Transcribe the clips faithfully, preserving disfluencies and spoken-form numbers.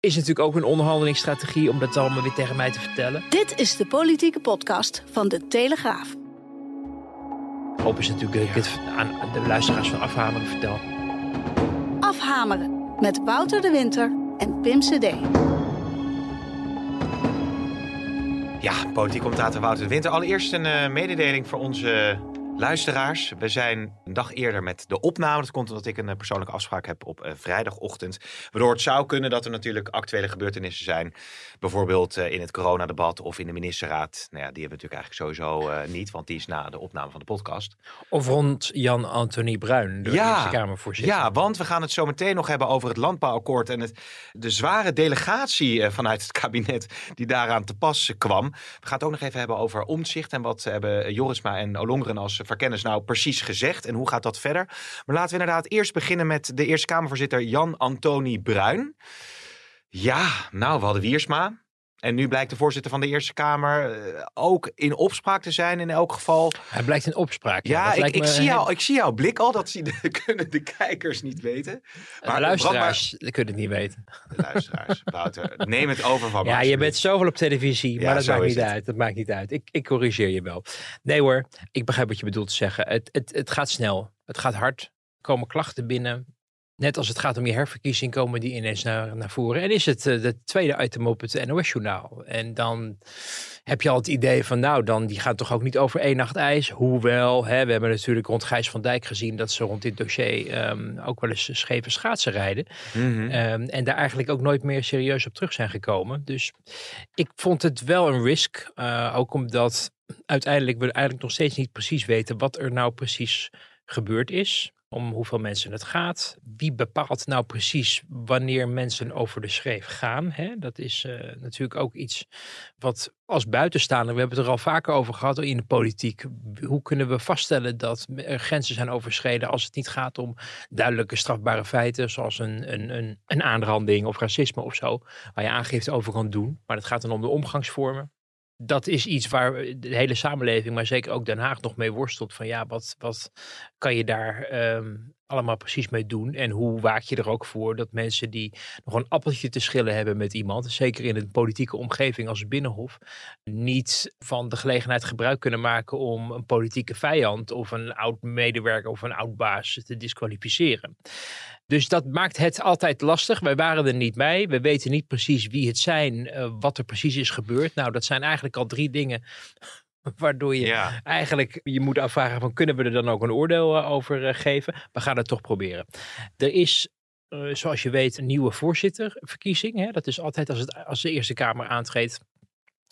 Is natuurlijk ook een onderhandelingsstrategie om dat allemaal weer tegen mij te vertellen. Dit is de politieke podcast van De Telegraaf. Ik hoop is natuurlijk dat ik het aan de luisteraars van Afhameren vertel. Afhameren met Wouter de Winter en Pim C D. Ja, politiek commentator Wouter de Winter. Allereerst een uh, mededeling voor onze uh, luisteraars. We zijn een dag eerder met de opname. Dat komt omdat ik een uh, persoonlijke afspraak heb op uh, vrijdagochtend. Waardoor het zou kunnen dat er natuurlijk actuele gebeurtenissen zijn. Bijvoorbeeld uh, in het coronadebat of in de ministerraad. Nou ja, die hebben we natuurlijk eigenlijk sowieso uh, niet. Want die is na de opname van de podcast. Of rond Jan Anthonie Bruijn, de ja, Eerste Kamervoorzitter. Ja, want we gaan het zo meteen nog hebben over het landbouwakkoord. En het, de zware delegatie uh, vanuit het kabinet die daaraan te pas kwam. We gaan het ook nog even hebben over Omtzigt. En wat hebben Jorritsma en Ollongren als verkenners nou precies gezegd. En hoe gaat dat verder? Maar laten we inderdaad eerst beginnen met de Eerste Kamervoorzitter Jan Anthonie Bruijn. Ja, nou, we hadden Wiersma. En nu blijkt de voorzitter van de Eerste Kamer ook in opspraak te zijn in elk geval. Hij blijkt in opspraak. Ja, ja ik, ik, zie jou, ik zie jouw blik al. Dat de, kunnen de kijkers niet weten. Maar de luisteraars maar, kunnen het niet weten. De luisteraars, Wouter, neem het over van me. Ja, je bent zoveel op televisie, maar ja, dat maakt niet het. uit. Dat maakt niet uit. Ik, ik corrigeer je wel. Nee hoor, ik begrijp wat je bedoelt te zeggen. Het, het, het gaat snel. Het gaat hard. Er komen klachten binnen. Net als het gaat om je herverkiezing komen die ineens naar, naar voren. En is het uh, de tweede item op het N O S-journaal. En dan heb je al het idee van nou, dan die gaat toch ook niet over één nacht ijs. Hoewel, hè, we hebben natuurlijk rond Gijs van Dijk gezien dat ze rond dit dossier um, ook wel eens scheve schaatsen rijden. Mm-hmm. Um, en daar eigenlijk ook nooit meer serieus op terug zijn gekomen. Dus ik vond het wel een risk. Uh, ook omdat uiteindelijk we eigenlijk nog steeds niet precies weten wat er nou precies gebeurd is. Om hoeveel mensen het gaat. Wie bepaalt nou precies wanneer mensen over de schreef gaan? Hè? Dat is uh, natuurlijk ook iets wat als buitenstaander, we hebben het er al vaker over gehad in de politiek. Hoe kunnen we vaststellen dat er grenzen zijn overschreden als het niet gaat om duidelijke strafbare feiten zoals een, een, een, een aanranding of racisme of zo. Waar je aangifte over kan doen. Maar het gaat dan om de omgangsvormen. Dat is iets waar de hele samenleving, maar zeker ook Den Haag nog mee worstelt. Van ja, wat, wat kan je daar um, allemaal precies mee doen? En hoe waak je er ook voor dat mensen die nog een appeltje te schillen hebben met iemand, zeker in een politieke omgeving als het Binnenhof, niet van de gelegenheid gebruik kunnen maken om een politieke vijand of een oud medewerker of een oud baas te disqualificeren. Dus dat maakt het altijd lastig. Wij waren er niet bij. We weten niet precies wie het zijn, uh, wat er precies is gebeurd. Nou, dat zijn eigenlijk al drie dingen waardoor je ja. eigenlijk je moet afvragen van kunnen we er dan ook een oordeel uh, over uh, geven? We gaan het toch proberen. Er is, uh, zoals je weet, een nieuwe voorzitterverkiezing. Hè? Dat is altijd als, het, als de Eerste Kamer aantreedt.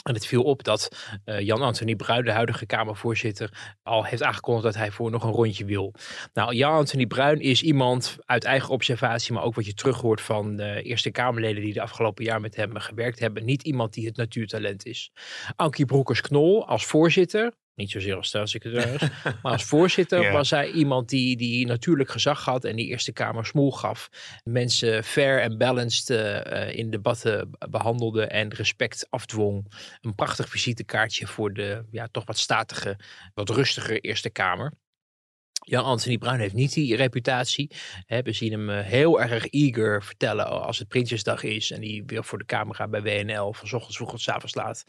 En het viel op dat uh, Jan Anthonie Bruijn, de huidige Kamervoorzitter, al heeft aangekondigd dat hij voor nog een rondje wil. Nou, Jan Anthonie Bruijn is iemand uit eigen observatie, maar ook wat je terughoort van de Eerste Kamerleden die de afgelopen jaar met hem gewerkt hebben. Niet iemand die het natuurtalent is. Ankie Broekers-Knol als voorzitter. Niet zozeer als staatssecretaris, maar als voorzitter yeah. was hij iemand die, die natuurlijk gezag had en die Eerste Kamer smoel gaf. Mensen fair en balanced uh, in debatten behandelde en respect afdwong. Een prachtig visitekaartje voor de ja, toch wat statige, wat rustigere Eerste Kamer. Jan Anthonie Bruijn heeft niet die reputatie. We zien hem heel erg eager vertellen als het Prinsjesdag is. En die weer voor de camera bij W N L van 's ochtends vroeg tot 's avonds laat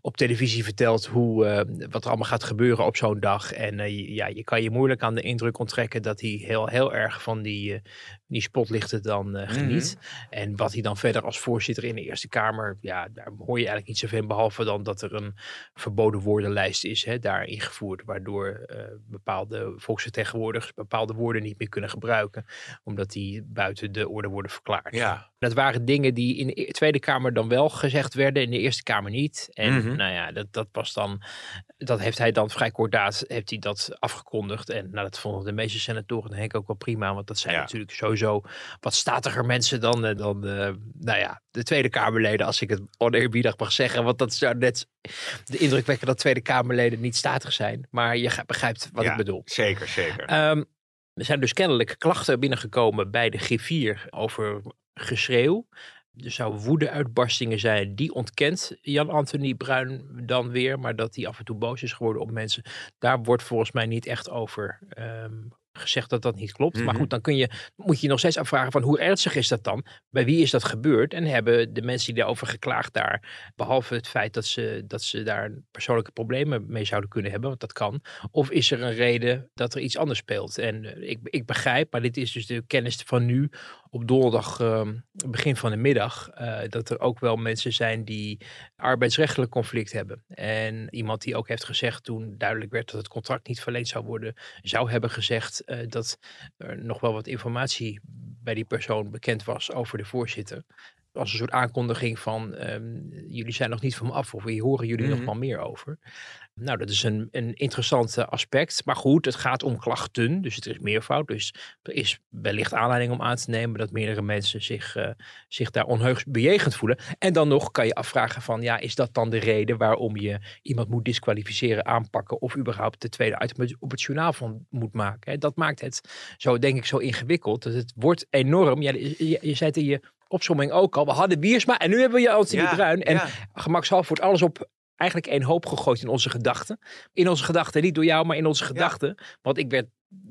op televisie vertelt hoe, uh, wat er allemaal gaat gebeuren op zo'n dag. En uh, ja, je kan je moeilijk aan de indruk onttrekken dat hij heel, heel erg van die, uh, die spotlichten dan uh, geniet. Mm-hmm. En wat hij dan verder als voorzitter in de Eerste Kamer, ja, daar hoor je eigenlijk niet zoveel. Behalve dan dat er een verboden woordenlijst is hè, daar ingevoerd. Waardoor uh, bepaalde volksvertegenwoordigers tegenwoordig bepaalde woorden niet meer kunnen gebruiken. Omdat die buiten de orde worden verklaard. Ja. Dat waren dingen die in de Tweede Kamer dan wel gezegd werden. In de Eerste Kamer niet. En mm-hmm. nou ja, dat, dat was dan dat heeft hij dan vrij kordaat heeft hij dat afgekondigd. En nou, dat vonden de meeste senatoren en Henk ook wel prima. Want dat zijn ja. natuurlijk sowieso wat statiger mensen dan, dan uh, nou ja, de Tweede Kamerleden. Als ik het oneerbiedig mag zeggen. Want dat zou net de indruk wekken dat Tweede Kamerleden niet statig zijn. Maar je begrijpt wat ja, ik bedoel. Zeker, zeker. Um, er zijn dus kennelijk klachten binnengekomen bij de G vier over geschreeuw. Er zouden woedeuitbarstingen zijn, die ontkent Jan Anthonie Bruijn dan weer. Maar dat hij af en toe boos is geworden op mensen. Daar wordt volgens mij niet echt over um, gezegd dat dat niet klopt. Mm-hmm. Maar goed, dan kun je, moet je nog steeds afvragen van hoe ernstig is dat dan? Bij wie is dat gebeurd? En hebben de mensen die daarover geklaagd daar, behalve het feit dat ze, dat ze daar persoonlijke problemen mee zouden kunnen hebben, want dat kan. Of is er een reden dat er iets anders speelt? En uh, ik, ik begrijp, maar dit is dus de kennis van nu, op donderdag uh, begin van de middag, uh, dat er ook wel mensen zijn die arbeidsrechtelijk conflict hebben. En iemand die ook heeft gezegd toen duidelijk werd dat het contract niet verleend zou worden, zou hebben gezegd uh, dat er nog wel wat informatie bij die persoon bekend was over de voorzitter. Als een soort aankondiging van um, jullie zijn nog niet van me af of we horen jullie mm-hmm. nog wel meer over. Nou, dat is een, een interessant aspect. Maar goed, het gaat om klachten, dus het is meervoud. Dus er is wellicht aanleiding om aan te nemen dat meerdere mensen zich, uh, zich daar onheus bejegend voelen. En dan nog kan je afvragen van, ja, is dat dan de reden waarom je iemand moet disqualificeren, aanpakken of überhaupt de tweede item op het journaal van moet maken? Hè? Dat maakt het zo, denk ik, zo ingewikkeld. Dat het wordt enorm. Ja, je, je, je zei het in je opsomming ook al. We hadden Wiersma en nu hebben we Jan Anthonie ja, Bruijn. En ja. gemakshalve wordt alles op eigenlijk één hoop gegooid in onze gedachten. In onze gedachten, niet door jou, maar in onze gedachten. Ja. Want ik werd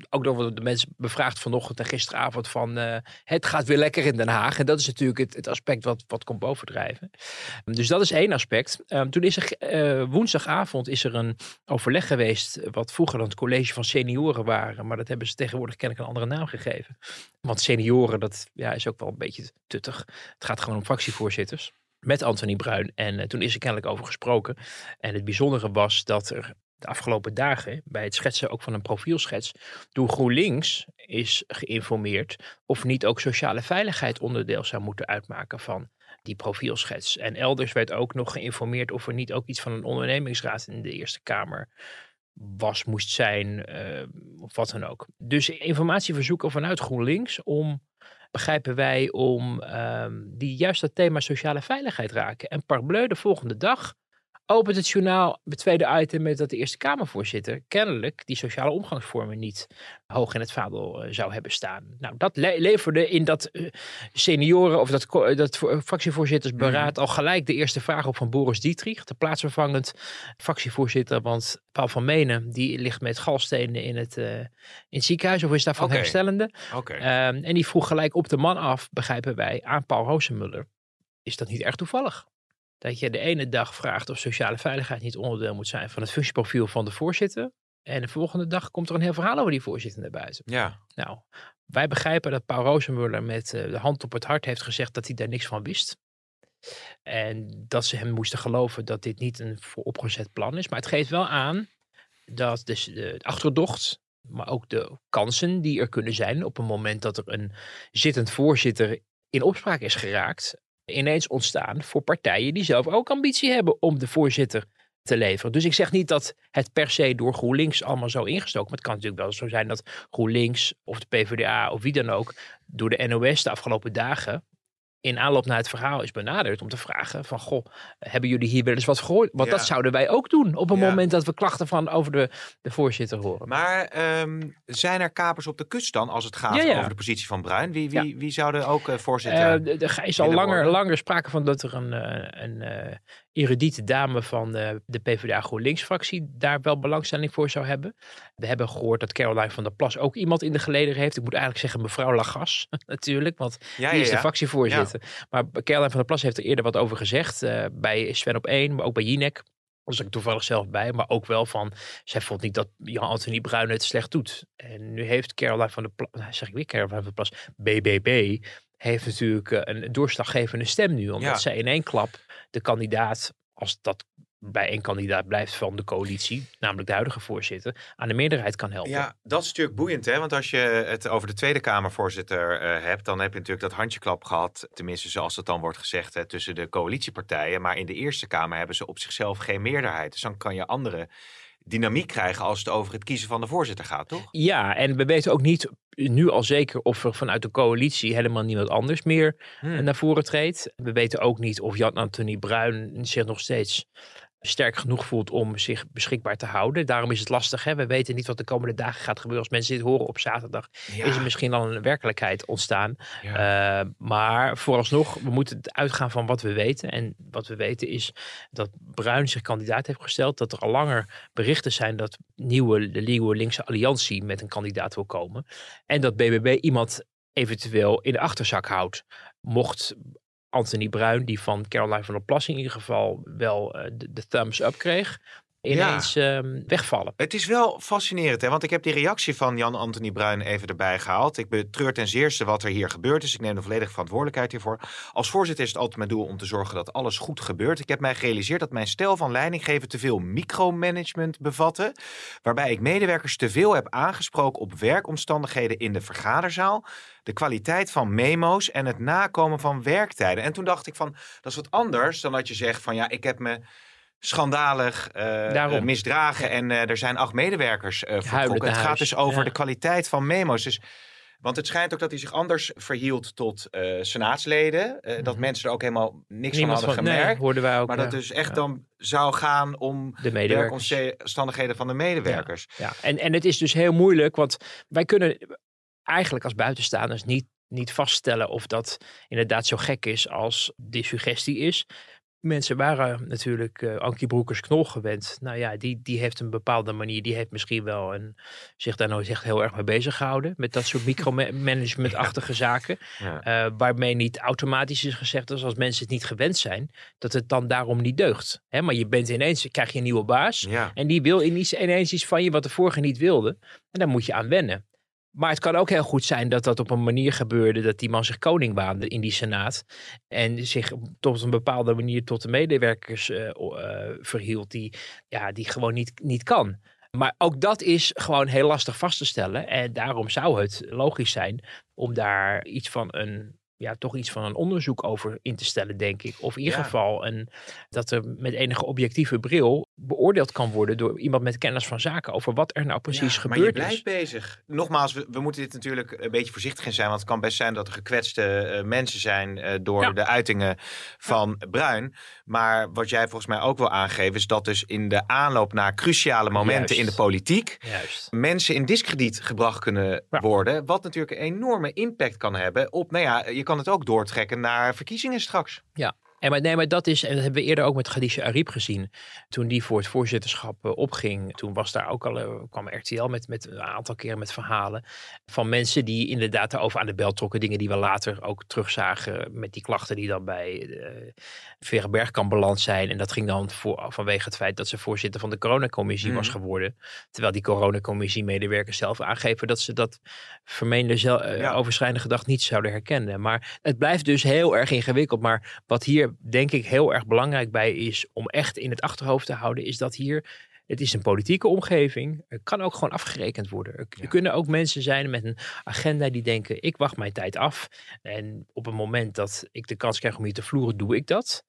ook door de mensen bevraagd vanochtend en gisteravond van uh, het gaat weer lekker in Den Haag. En dat is natuurlijk het, het aspect wat, wat komt bovendrijven. Dus dat is één aspect. Um, toen is er uh, woensdagavond is er een overleg geweest wat vroeger dan het college van senioren waren. Maar dat hebben ze tegenwoordig kennelijk een andere naam gegeven. Want senioren, dat ja, is ook wel een beetje tuttig. Het gaat gewoon om fractievoorzitters. Met Anthonie Bruijn. En uh, toen is er kennelijk over gesproken. En het bijzondere was dat er de afgelopen dagen, bij het schetsen ook van een profielschets, door GroenLinks is geïnformeerd of niet ook sociale veiligheid onderdeel zou moeten uitmaken van die profielschets. En elders werd ook nog geïnformeerd of er niet ook iets van een ondernemingsraad in de Eerste Kamer was, moest zijn, uh, of wat dan ook. Dus informatieverzoeken vanuit GroenLinks om, begrijpen wij, om um, die juist dat thema sociale veiligheid raken. En parbleu, de volgende dag opent het journaal het tweede item met dat de Eerste Kamervoorzitter kennelijk die sociale omgangsvormen niet hoog in het vaandel uh, zou hebben staan. Nou, dat le- leverde in dat uh, senioren of dat, co- dat uh, fractievoorzittersberaad mm-hmm. al gelijk de eerste vraag op van Boris Dietrich, de plaatsvervangend fractievoorzitter, want Paul van Menen die ligt met galstenen in het, uh, in het ziekenhuis of is daarvan okay. herstellende. Okay. Um, en die vroeg gelijk op de man af, begrijpen wij, aan Paul Rosenmöller. Is dat niet erg toevallig? Dat je de ene dag vraagt of sociale veiligheid niet onderdeel moet zijn van het functieprofiel van de voorzitter. En de volgende dag komt er een heel verhaal over die voorzitter naar buiten. Ja. Nou, wij begrijpen dat Paul Rosenmöller met uh, de hand op het hart heeft gezegd dat hij daar niks van wist. En dat ze hem moesten geloven dat dit niet een vooropgezet plan is. Maar het geeft wel aan dat dus de achterdocht, maar ook de kansen die er kunnen zijn op een moment dat er een zittend voorzitter in opspraak is geraakt, ineens ontstaan voor partijen die zelf ook ambitie hebben om de voorzitter te leveren. Dus ik zeg niet dat het per se door GroenLinks allemaal zo ingestoken, maar het kan natuurlijk wel zo zijn dat GroenLinks of de PvdA of wie dan ook door de N O S de afgelopen dagen in aanloop naar het verhaal is benaderd om te vragen van, goh, hebben jullie hier wel eens wat gehoord? Want ja. dat zouden wij ook doen op het ja. moment dat we klachten van over de, de voorzitter horen. Maar um, zijn er kapers op de kust dan als het gaat ja, ja. over de positie van Bruijn? Wie, wie, ja. wie zouden ook uh, voorzitter? Uh, er is al langer, langer sprake van dat er een, een, een erudite dame van de, de PvdA GroenLinks-fractie daar wel belangstelling voor zou hebben. We hebben gehoord dat Caroline van der Plas ook iemand in de gelederen heeft. Ik moet eigenlijk zeggen mevrouw Lagas natuurlijk, want ja, die is ja, ja. de fractievoorzitter. Ja. Maar Caroline van der Plas heeft er eerder wat over gezegd. Uh, bij Sven op één, maar ook bij Jinek. Daar zat ik toevallig zelf bij. Maar ook wel van, zij vond niet dat Jan Anthonie Bruijn het slecht doet. En nu heeft Caroline van der Plas, zeg ik weer Caroline van der Plas, B B B, heeft natuurlijk een doorslaggevende stem nu. Omdat ja. zij in één klap de kandidaat, als dat bij één kandidaat blijft van de coalitie, namelijk de huidige voorzitter, aan de meerderheid kan helpen. Ja, dat is natuurlijk boeiend, hè? Want als je het over de Tweede Kamervoorzitter uh, hebt, dan heb je natuurlijk dat handjeklap gehad, tenminste zoals dat dan wordt gezegd, hè, tussen de coalitiepartijen, maar in de Eerste Kamer hebben ze op zichzelf geen meerderheid. Dus dan kan je andere dynamiek krijgen als het over het kiezen van de voorzitter gaat, toch? Ja, en we weten ook niet nu al zeker of er vanuit de coalitie helemaal niemand anders meer hmm. naar voren treedt. We weten ook niet of Jan Anthonie Bruijn zich nog steeds sterk genoeg voelt om zich beschikbaar te houden. Daarom is het lastig. Hè? We weten niet wat de komende dagen gaat gebeuren. Als mensen dit horen op zaterdag, ja. is er misschien al een werkelijkheid ontstaan. Ja. Uh, maar vooralsnog, we moeten uitgaan van wat we weten. En wat we weten is dat Bruijn zich kandidaat heeft gesteld. Dat er al langer berichten zijn dat nieuwe, de nieuwe linkse alliantie met een kandidaat wil komen. En dat B B B iemand eventueel in de achterzak houdt. Mocht Anthonie Bruijn, die van Caroline van der Plas in ieder geval wel uh, de, de thumbs up kreeg, ineens ja. um, wegvallen. Het is wel fascinerend, hè? Want ik heb die reactie van Jan Anthonie Bruijn even erbij gehaald. Ik betreur ten zeerste wat er hier gebeurd is. Ik neem de volledige verantwoordelijkheid hiervoor. Als voorzitter is het altijd mijn doel om te zorgen dat alles goed gebeurt. Ik heb mij gerealiseerd dat mijn stijl van leidinggeven te veel micromanagement bevatte, waarbij ik medewerkers te veel heb aangesproken op werkomstandigheden in de vergaderzaal, de kwaliteit van memo's en het nakomen van werktijden. En toen dacht ik van, dat is wat anders dan dat je zegt van ja, ik heb me schandalig uh, misdragen. Ja. En uh, er zijn acht medewerkers uh, vertrokken. Het gaat dus over ja. de kwaliteit van memo's. Dus, want het schijnt ook dat hij zich anders verhield tot uh, senaatsleden. Uh, mm. Dat mensen er ook helemaal niks Niemand van hadden van, gemerkt. Nee, hoorden wij ook, maar ja. dat dus echt ja. dan zou gaan om de, de omstandigheden van de medewerkers. Ja. Ja. En, en het is dus heel moeilijk, want wij kunnen eigenlijk als buitenstaanders niet, niet vaststellen of dat inderdaad zo gek is als die suggestie is. Mensen waren natuurlijk uh, Ankie Broekers-Knol gewend. Nou ja, die, die heeft een bepaalde manier. Die heeft misschien wel een, zich daar nooit echt heel erg mee bezig gehouden. Met dat soort micromanagement-achtige ja. zaken. Ja. Uh, waarmee niet automatisch is gezegd dat als mensen het niet gewend zijn, dat het dan daarom niet deugt. Hè, maar je bent ineens, krijg je een nieuwe baas. Ja. En die wil ineens, ineens iets van je wat de vorige niet wilde. En daar moet je aan wennen. Maar het kan ook heel goed zijn dat dat op een manier gebeurde dat die man zich koning waande in die senaat. En zich tot een bepaalde manier tot de medewerkers uh, uh, verhield die, ja, die gewoon niet, niet kan. Maar ook dat is gewoon heel lastig vast te stellen. En daarom zou het logisch zijn om daar iets van een, ja, toch iets van een onderzoek over in te stellen, denk ik. Of in ieder ja. geval een, dat er met enige objectieve bril beoordeeld kan worden door iemand met kennis van zaken over wat er nou precies ja, gebeurd is. Maar je blijft is. bezig. Nogmaals, we, we moeten dit natuurlijk een beetje voorzichtig in zijn, want het kan best zijn dat er gekwetste uh, mensen zijn uh, door ja. de uitingen van ja. Bruijn. Maar wat jij volgens mij ook wil aangeven is dat dus in de aanloop naar cruciale momenten Juist. in de politiek Juist. mensen in diskrediet gebracht kunnen ja. worden, wat natuurlijk een enorme impact kan hebben op, nou ja, je kan het ook doortrekken naar verkiezingen straks. Ja. En maar, nee, maar dat is, en dat hebben we eerder ook met Khadija Arib gezien. Toen die voor het voorzitterschap opging, toen was daar ook al, kwam R T L met, met een aantal keren met verhalen van mensen die inderdaad daarover aan de bel trokken. Dingen die we later ook terugzagen met die klachten die dan bij uh, Verenberg kan beland zijn. En dat ging dan voor, vanwege het feit dat ze voorzitter van de coronacommissie mm. was geworden. Terwijl die coronacommissie medewerkers zelf aangeven dat ze dat vermeende zelf, uh, ja. overschrijdende gedrag niet zouden herkennen. Maar het blijft dus heel erg ingewikkeld. Maar wat hier denk ik heel erg belangrijk bij is om echt in het achterhoofd te houden, is dat hier, het is een politieke omgeving. Het kan ook gewoon afgerekend worden. Er ja. kunnen ook mensen zijn met een agenda die denken, ik wacht mijn tijd af. En op het moment dat ik de kans krijg om hier te vloeren, doe ik dat.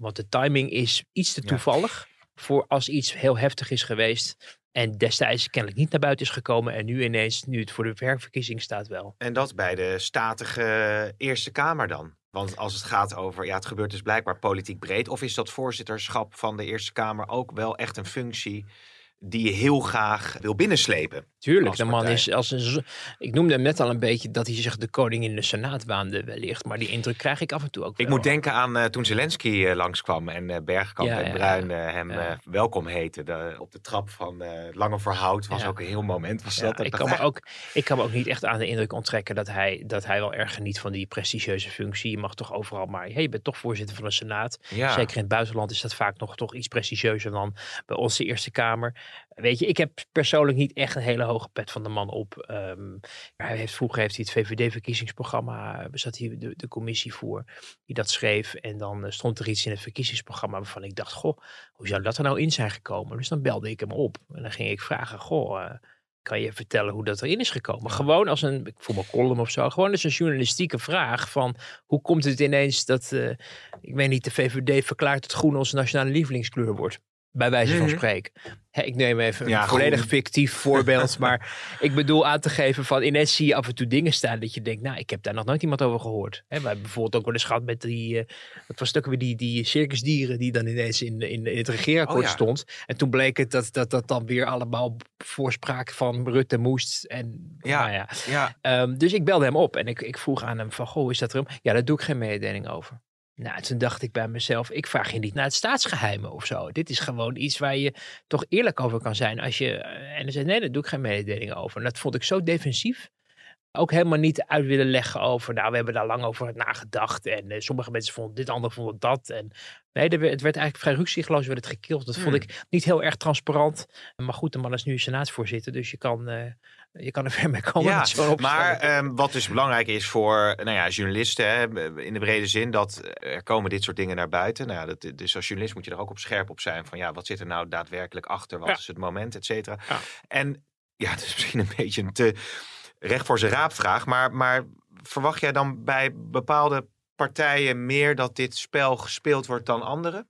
Want de timing is iets te toevallig ja. voor als iets heel heftig is geweest en destijds kennelijk niet naar buiten is gekomen en nu ineens, nu het voor de herverkiezing staat wel. En dat bij de statige Eerste Kamer dan? Want als het gaat over, ja, het gebeurt dus blijkbaar politiek breed. Of is dat voorzitterschap van de Eerste Kamer ook wel echt een functie die je heel graag wil binnenslepen? Tuurlijk, de man is als een, ik noemde hem net al een beetje dat hij zich de koning in de Senaat waande wellicht. Maar die indruk krijg ik af en toe ook wel. Ik moet denken aan uh, toen Zelensky uh, langskwam en uh, Bergkamp ja, en ja, Bruijn uh, hem ja. uh, welkom heten. De, op de trap van uh, Langeverhout was ja. ook een heel moment. Was ja, dat, dat ik, kan me ook, ik kan me ook niet echt aan de indruk onttrekken dat hij, dat hij wel erg geniet van die prestigieuze functie. Je mag toch overal maar, hey, je bent toch voorzitter van de Senaat. Ja. Zeker in het buitenland is dat vaak nog toch iets prestigieuzer dan bij ons de Eerste Kamer. Weet je, ik heb persoonlijk niet echt een hele hoge pet van de man op. Um, hij heeft, vroeger heeft hij het V V D-verkiezingsprogramma, zat hij de, de commissie voor, die dat schreef. En dan uh, stond er iets in het verkiezingsprogramma waarvan ik dacht, goh, hoe zou dat er nou in zijn gekomen? Dus dan belde ik hem op en dan ging ik vragen, goh, uh, kan je vertellen hoe dat erin is gekomen? Gewoon als een, ik voel me column of zo, gewoon als een journalistieke vraag van, hoe komt het ineens dat, uh, ik weet niet, de V V D verklaart dat groen onze nationale lievelingskleur wordt? Bij wijze van spreken. He, ik neem even een ja, volledig goed. fictief voorbeeld. Maar ik bedoel aan te geven van ineens zie je af en toe dingen staan dat je denkt, nou, ik heb daar nog nooit iemand over gehoord. He, we hebben bijvoorbeeld ook wel eens gehad met die, uh, wat was het ook weer, die, die circusdieren die dan ineens in, in, in het regeerakkoord oh, ja. stond. En toen bleek het dat, dat dat dan weer allemaal voorspraak van Rutte moest. En, ja, nou ja. Ja. Um, dus ik belde hem op en ik, ik vroeg aan hem van, goh, is dat erom? Ja, daar doe ik geen mededeling over. Nou, toen dacht ik bij mezelf, ik vraag je niet naar het staatsgeheimen of zo. Dit is gewoon iets waar je toch eerlijk over kan zijn. Als je, en dan zei, nee, daar doe ik geen mededelingen over. En dat vond ik zo defensief. Ook helemaal niet uit willen leggen over, nou, we hebben daar lang over nagedacht. En uh, sommige mensen vonden dit, anderen vonden dat. En nee, het werd eigenlijk vrij ruksigloos, werd het gekild. Dat vond hmm. ik niet heel erg transparant. Maar goed, de man is nu senaatsvoorzitter, dus je kan... Uh, Je kan er ver mee komen. Ja, maar um, wat dus belangrijk is voor nou ja, journalisten, hè, in de brede zin, dat er komen dit soort dingen naar buiten. Nou ja, dat, dus als journalist moet je er ook op scherp op zijn van ja, wat zit er nou daadwerkelijk achter? Wat ja. is het moment, et cetera? Ja. En ja, dat is misschien een beetje een te recht voor zijn raapvraag, maar, maar verwacht jij dan bij bepaalde partijen meer dat dit spel gespeeld wordt dan anderen?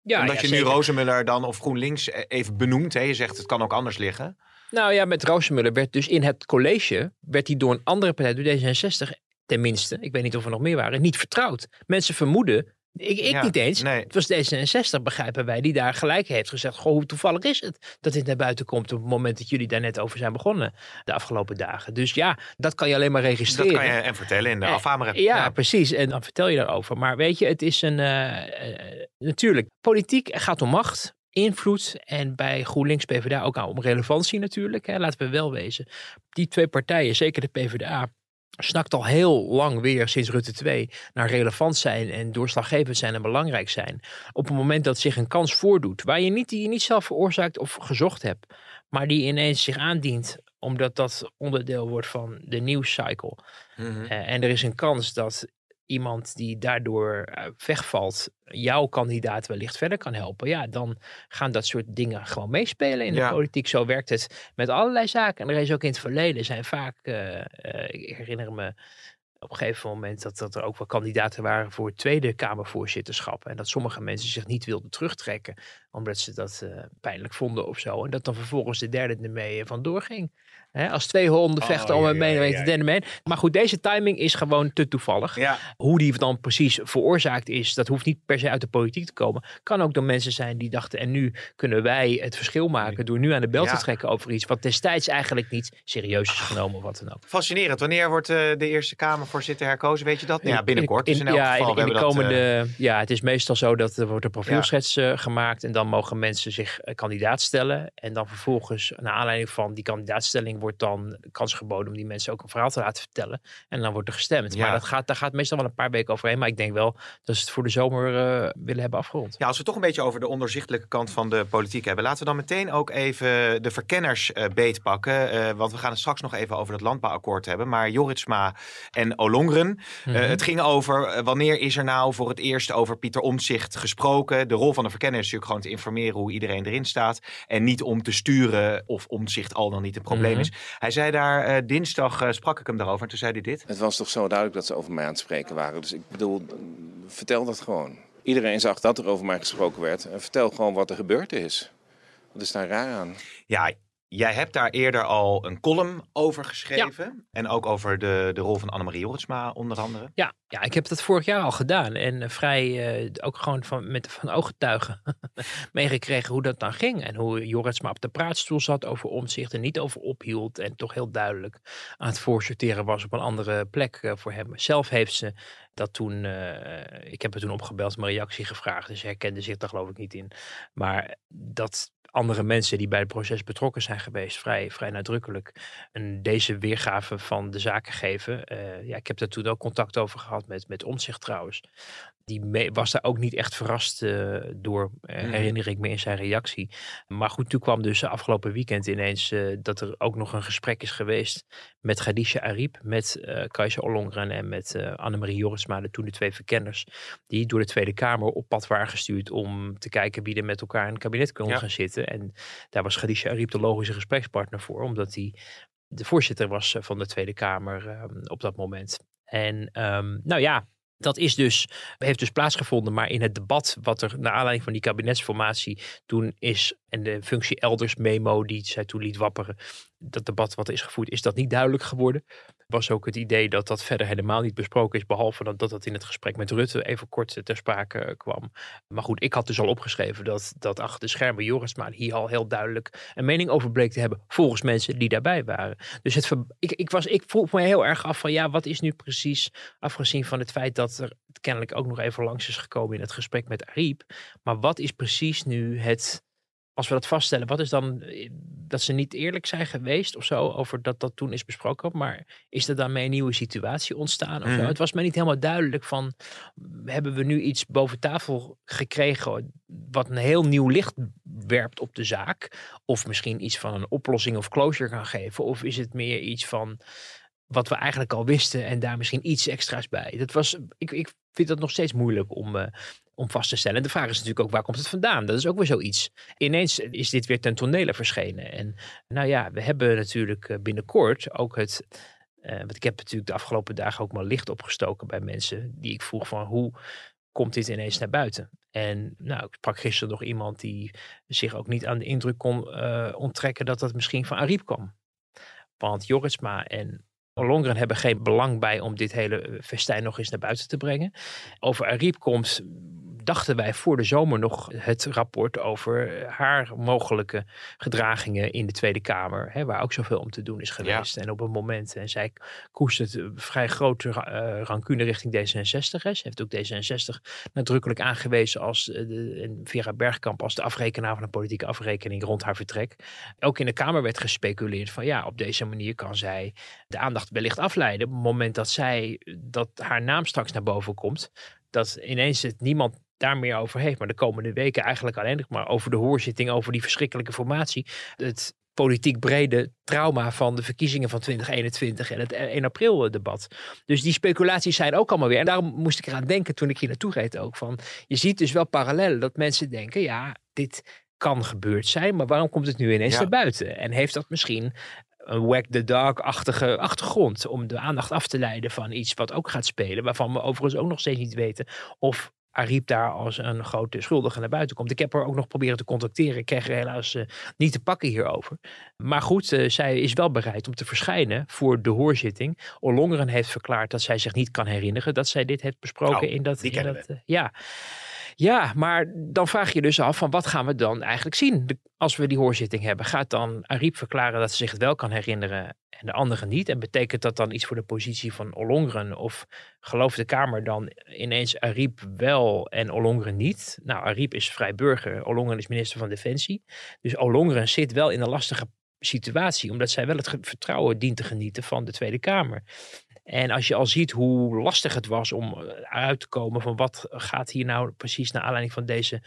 Ja, Omdat ja, je zeker. nu Rosenmöller dan of GroenLinks even benoemt. Hè? Je zegt het kan ook anders liggen. Nou ja, met Rosenmöller werd dus in het college, werd hij door een andere partij, door D zesenzestig tenminste, ik weet niet of er nog meer waren, niet vertrouwd. Mensen vermoeden, ik, ik ja, niet eens, nee. het was D zesenzestig begrijpen wij, die daar gelijk heeft gezegd, goh, hoe toevallig is het dat dit naar buiten komt op het moment dat jullie daar net over zijn begonnen de afgelopen dagen. Dus ja, dat kan je alleen maar registreren. Dat kan je en vertellen in de en, Afhameren. Ja, ja, precies. En dan vertel je daarover. Maar weet je, het is een, uh, uh, natuurlijk, politiek gaat om macht. Invloed en bij GroenLinks PvdA ook aan om relevantie natuurlijk. Hè, laten we wel wezen. Die twee partijen, zeker de PvdA, snakt al heel lang weer sinds Rutte twee naar relevant zijn en doorslaggevend zijn en belangrijk zijn. Op het moment dat zich een kans voordoet waar je niet, die je niet zelf veroorzaakt of gezocht hebt, maar die ineens zich aandient omdat dat onderdeel wordt van de nieuwscycle. Mm-hmm. uh, en er is een kans dat iemand die daardoor wegvalt, jouw kandidaat wellicht verder kan helpen. Ja, dan gaan dat soort dingen gewoon meespelen in de ja. politiek. Zo werkt het met allerlei zaken. En er is ook in het verleden zijn vaak, uh, uh, ik herinner me op een gegeven moment dat, dat er ook wel kandidaten waren voor het Tweede Kamervoorzitterschap. En dat sommige mensen zich niet wilden terugtrekken, omdat ze dat uh, pijnlijk vonden of zo. En dat dan vervolgens de derde ermee vandoor ging. He, als twee honden vechten om een mening. Maar goed, deze timing is gewoon te toevallig. Ja. Hoe die dan precies veroorzaakt is, dat hoeft niet per se uit de politiek te komen. Kan ook door mensen zijn die dachten, en nu kunnen wij het verschil maken door nu aan de bel ja. te trekken over iets wat destijds eigenlijk niet serieus is genomen of wat dan ook. Fascinerend. Wanneer wordt uh, de Eerste Kamervoorzitter herkozen? Weet je dat? Nou, ja, binnenkort. In, in, in, dus in elk ja, geval in, in de komende, dat, uh... ja, het is meestal zo dat er wordt een profielschets ja. uh, gemaakt en dan mogen mensen zich uh, kandidaat stellen. En dan vervolgens, naar aanleiding van die kandidaatstelling, wordt dan kans geboden om die mensen ook een verhaal te laten vertellen. En dan wordt er gestemd. Ja. Maar dat gaat, daar gaat meestal wel een paar weken overheen. Maar ik denk wel dat ze het voor de zomer uh, willen hebben afgerond. Ja, als we toch een beetje over de onderzichtelijke kant van de politiek hebben. Laten we dan meteen ook even de verkenners uh, beetpakken. Uh, want we gaan het straks nog even over het landbouwakkoord hebben. Maar Jorritsma en Ollongren. Uh, mm-hmm. Het ging over uh, wanneer is er nou voor het eerst over Pieter Omtzigt gesproken. De rol van de verkenner is natuurlijk gewoon te informeren hoe iedereen erin staat. En niet om te sturen of Omtzigt al dan niet een probleem mm-hmm. is. Hij zei daar, uh, dinsdag uh, sprak ik hem daarover en toen zei hij dit. Het was toch zo duidelijk dat ze over mij aan het spreken waren. Dus ik bedoel, vertel dat gewoon. Iedereen zag dat er over mij gesproken werd. En vertel gewoon wat er gebeurd is. Wat is daar raar aan? Ja, jij hebt daar eerder al een column over geschreven. Ja. En ook over de, de rol van Annemarie Jorritsma onder andere. Ja, ja, ik heb dat vorig jaar al gedaan. En uh, vrij uh, ook gewoon van, met van ooggetuigen meegekregen hoe dat dan ging. En hoe Jorritsma op de praatstoel zat over Omtzigt en niet over ophield. En toch heel duidelijk aan het voorsorteren was op een andere plek uh, voor hem. Zelf heeft ze dat toen, uh, ik heb het toen opgebeld, mijn reactie gevraagd. Dus ze herkende zich daar geloof ik niet in. Maar dat andere mensen die bij het proces betrokken zijn geweest, vrij, vrij nadrukkelijk en deze weergave van de zaken geven. Uh, ja, ik heb daar toen ook contact over gehad met, met Omtzigt trouwens. Die was daar ook niet echt verrast uh, door, herinner ik me in zijn reactie. Maar goed, toen kwam dus afgelopen weekend ineens uh, dat er ook nog een gesprek is geweest met Khadija Arib, met uh, Kajsa Ollongren en met uh, Annemarie Jorritsma, de toen de twee verkenners, die door de Tweede Kamer op pad waren gestuurd om te kijken wie er met elkaar in het kabinet kon ja. gaan zitten. En daar was Khadija Arib de logische gesprekspartner voor, omdat hij de voorzitter was van de Tweede Kamer uh, op dat moment. En um, nou ja, dat is dus, heeft dus plaatsgevonden, maar in het debat wat er naar aanleiding van die kabinetsformatie toen is en de functie elders memo die zij toen liet wapperen, dat debat wat er is gevoerd, is dat niet duidelijk geworden. Was ook het idee dat dat verder helemaal niet besproken is, behalve dat dat in het gesprek met Rutte even kort ter sprake kwam. Maar goed, ik had dus al opgeschreven dat, dat achter de schermen Jorritsma hier al heel duidelijk een mening over bleek te hebben, volgens mensen die daarbij waren. Dus het, ik, ik, was, ik vroeg me heel erg af van ja, wat is nu precies, afgezien van het feit dat er kennelijk ook nog even langs is gekomen in het gesprek met Arib, maar wat is precies nu het, als we dat vaststellen, wat is dan dat ze niet eerlijk zijn geweest of zo over dat dat toen is besproken, maar is er daarmee een nieuwe situatie ontstaan of mm. zo? Het was mij niet helemaal duidelijk van, hebben we nu iets boven tafel gekregen wat een heel nieuw licht werpt op de zaak? Of misschien iets van een oplossing of closure kan geven? Of is het meer iets van wat we eigenlijk al wisten en daar misschien iets extra's bij? Dat was, ik, ik vind dat nog steeds moeilijk om... Uh, om vast te stellen. En de vraag is natuurlijk ook, waar komt het vandaan? Dat is ook weer zoiets. Ineens is dit weer ten tonele verschenen. En nou ja, we hebben natuurlijk binnenkort ook het... Uh, want ik heb natuurlijk de afgelopen dagen ook maar licht opgestoken bij mensen die ik vroeg van hoe komt dit ineens naar buiten? En nou, ik sprak gisteren nog iemand die zich ook niet aan de indruk kon uh, onttrekken dat dat misschien van Arib kwam. Want Jorritsma en Ollongren hebben geen belang bij om dit hele festijn nog eens naar buiten te brengen. Over Arib komt, dachten wij voor de zomer nog, het rapport over haar mogelijke gedragingen in de Tweede Kamer, hè, waar ook zoveel om te doen is geweest. Ja. En op een moment, en zij koestert vrij grote uh, rancune richting D zesenzestig. Hè. Ze heeft ook D zesenzestig nadrukkelijk aangewezen als uh, de, Vera Bergkamp als de afrekenaar van een politieke afrekening rond haar vertrek. Ook in de Kamer werd gespeculeerd van ja, op deze manier kan zij de aandacht wellicht afleiden. Op het moment dat zij, dat haar naam straks naar boven komt, dat ineens het niemand daar meer over heeft. Maar de komende weken eigenlijk alleen maar over de hoorzitting, over die verschrikkelijke formatie. Het politiek brede trauma van de verkiezingen van twintig eenentwintig en het één april debat. Dus die speculaties zijn ook allemaal weer. En daarom moest ik eraan denken toen ik hier naartoe reed ook. Van, je ziet dus wel parallellen dat mensen denken, ja, dit kan gebeurd zijn, maar waarom komt het nu ineens ja. naar buiten? En heeft dat misschien een whack the dog-achtige achtergrond om de aandacht af te leiden van iets wat ook gaat spelen, waarvan we overigens ook nog steeds niet weten of Arib daar als een grote schuldige naar buiten komt. Ik heb haar ook nog proberen te contacteren. Ik kreeg er helaas uh, niet te pakken hierover. Maar goed, uh, zij is wel bereid om te verschijnen voor de hoorzitting. Ollongren heeft verklaard dat zij zich niet kan herinneren dat zij dit heeft besproken oh, in dat... In dat uh, ja. ja, maar dan vraag je dus af van wat gaan we dan eigenlijk zien als we die hoorzitting hebben? Gaat dan Arib verklaren dat ze zich het wel kan herinneren en de anderen niet? En betekent dat dan iets voor de positie van Ollongren? Of gelooft de Kamer dan ineens Arib wel en Ollongren niet? Nou, Arib is vrij burger. Ollongren is minister van Defensie. Dus Ollongren zit wel in een lastige situatie, omdat zij wel het vertrouwen dient te genieten van de Tweede Kamer. En als je al ziet hoe lastig het was om uit te komen van wat gaat hier nou precies naar aanleiding van deze,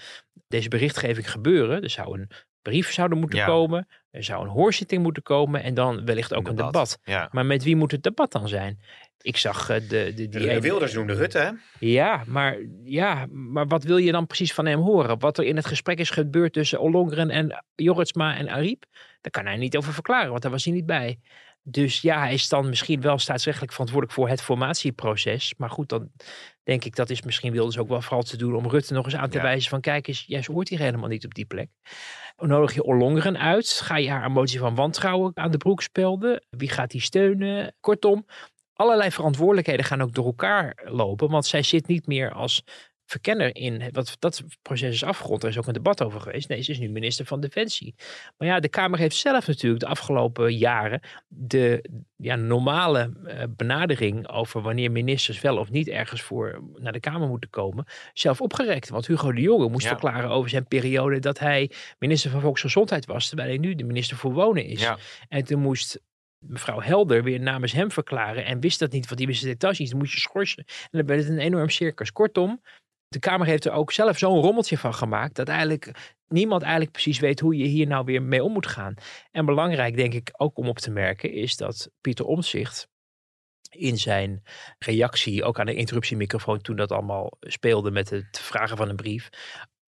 deze berichtgeving gebeuren. Er zou een brief zouden moeten ja. komen. Er zou een hoorzitting moeten komen en dan wellicht ook een debat. Een debat. Ja. Maar met wie moet het debat dan zijn? Ik zag de... de, de, de ene... Wilders noemde Rutte, hè? Ja maar, ja, maar wat wil je dan precies van hem horen? Wat er in het gesprek is gebeurd tussen Ollongren en Jorritsma en Arib, daar kan hij niet over verklaren, want daar was hij niet bij. Dus ja, hij is dan misschien wel staatsrechtelijk verantwoordelijk voor het formatieproces. Maar goed, dan denk ik dat is misschien Wilders ook wel vooral te doen om Rutte nog eens aan te ja. wijzen van kijk eens, jij hoort hier helemaal niet op die plek. Nodig je Ollongren uit? Ga je haar een motie van wantrouwen aan de broek spelden? Wie gaat die steunen? Kortom, allerlei verantwoordelijkheden gaan ook door elkaar lopen. Want zij zit niet meer als verkenner in, wat dat proces is afgerond. Er is ook een debat over geweest. Nee, ze is nu minister van Defensie. Maar ja, de Kamer heeft zelf natuurlijk de afgelopen jaren de ja, normale benadering over wanneer ministers wel of niet ergens voor naar de Kamer moeten komen, zelf opgerekt. Want Hugo de Jonge moest ja. verklaren over zijn periode dat hij minister van Volksgezondheid was, terwijl hij nu de minister voor Wonen is. Ja. En toen moest mevrouw Helder weer namens hem verklaren en wist dat niet, want die wist de details niet. Dan moest je schorsen. En dan werd het een enorm circus. Kortom, De Kamer heeft er ook zelf zo'n rommeltje van gemaakt dat eigenlijk niemand eigenlijk precies weet hoe je hier nou weer mee om moet gaan. En belangrijk denk ik ook om op te merken is dat Pieter Omtzigt in zijn reactie ook aan de interruptiemicrofoon toen dat allemaal speelde met het vragen van een brief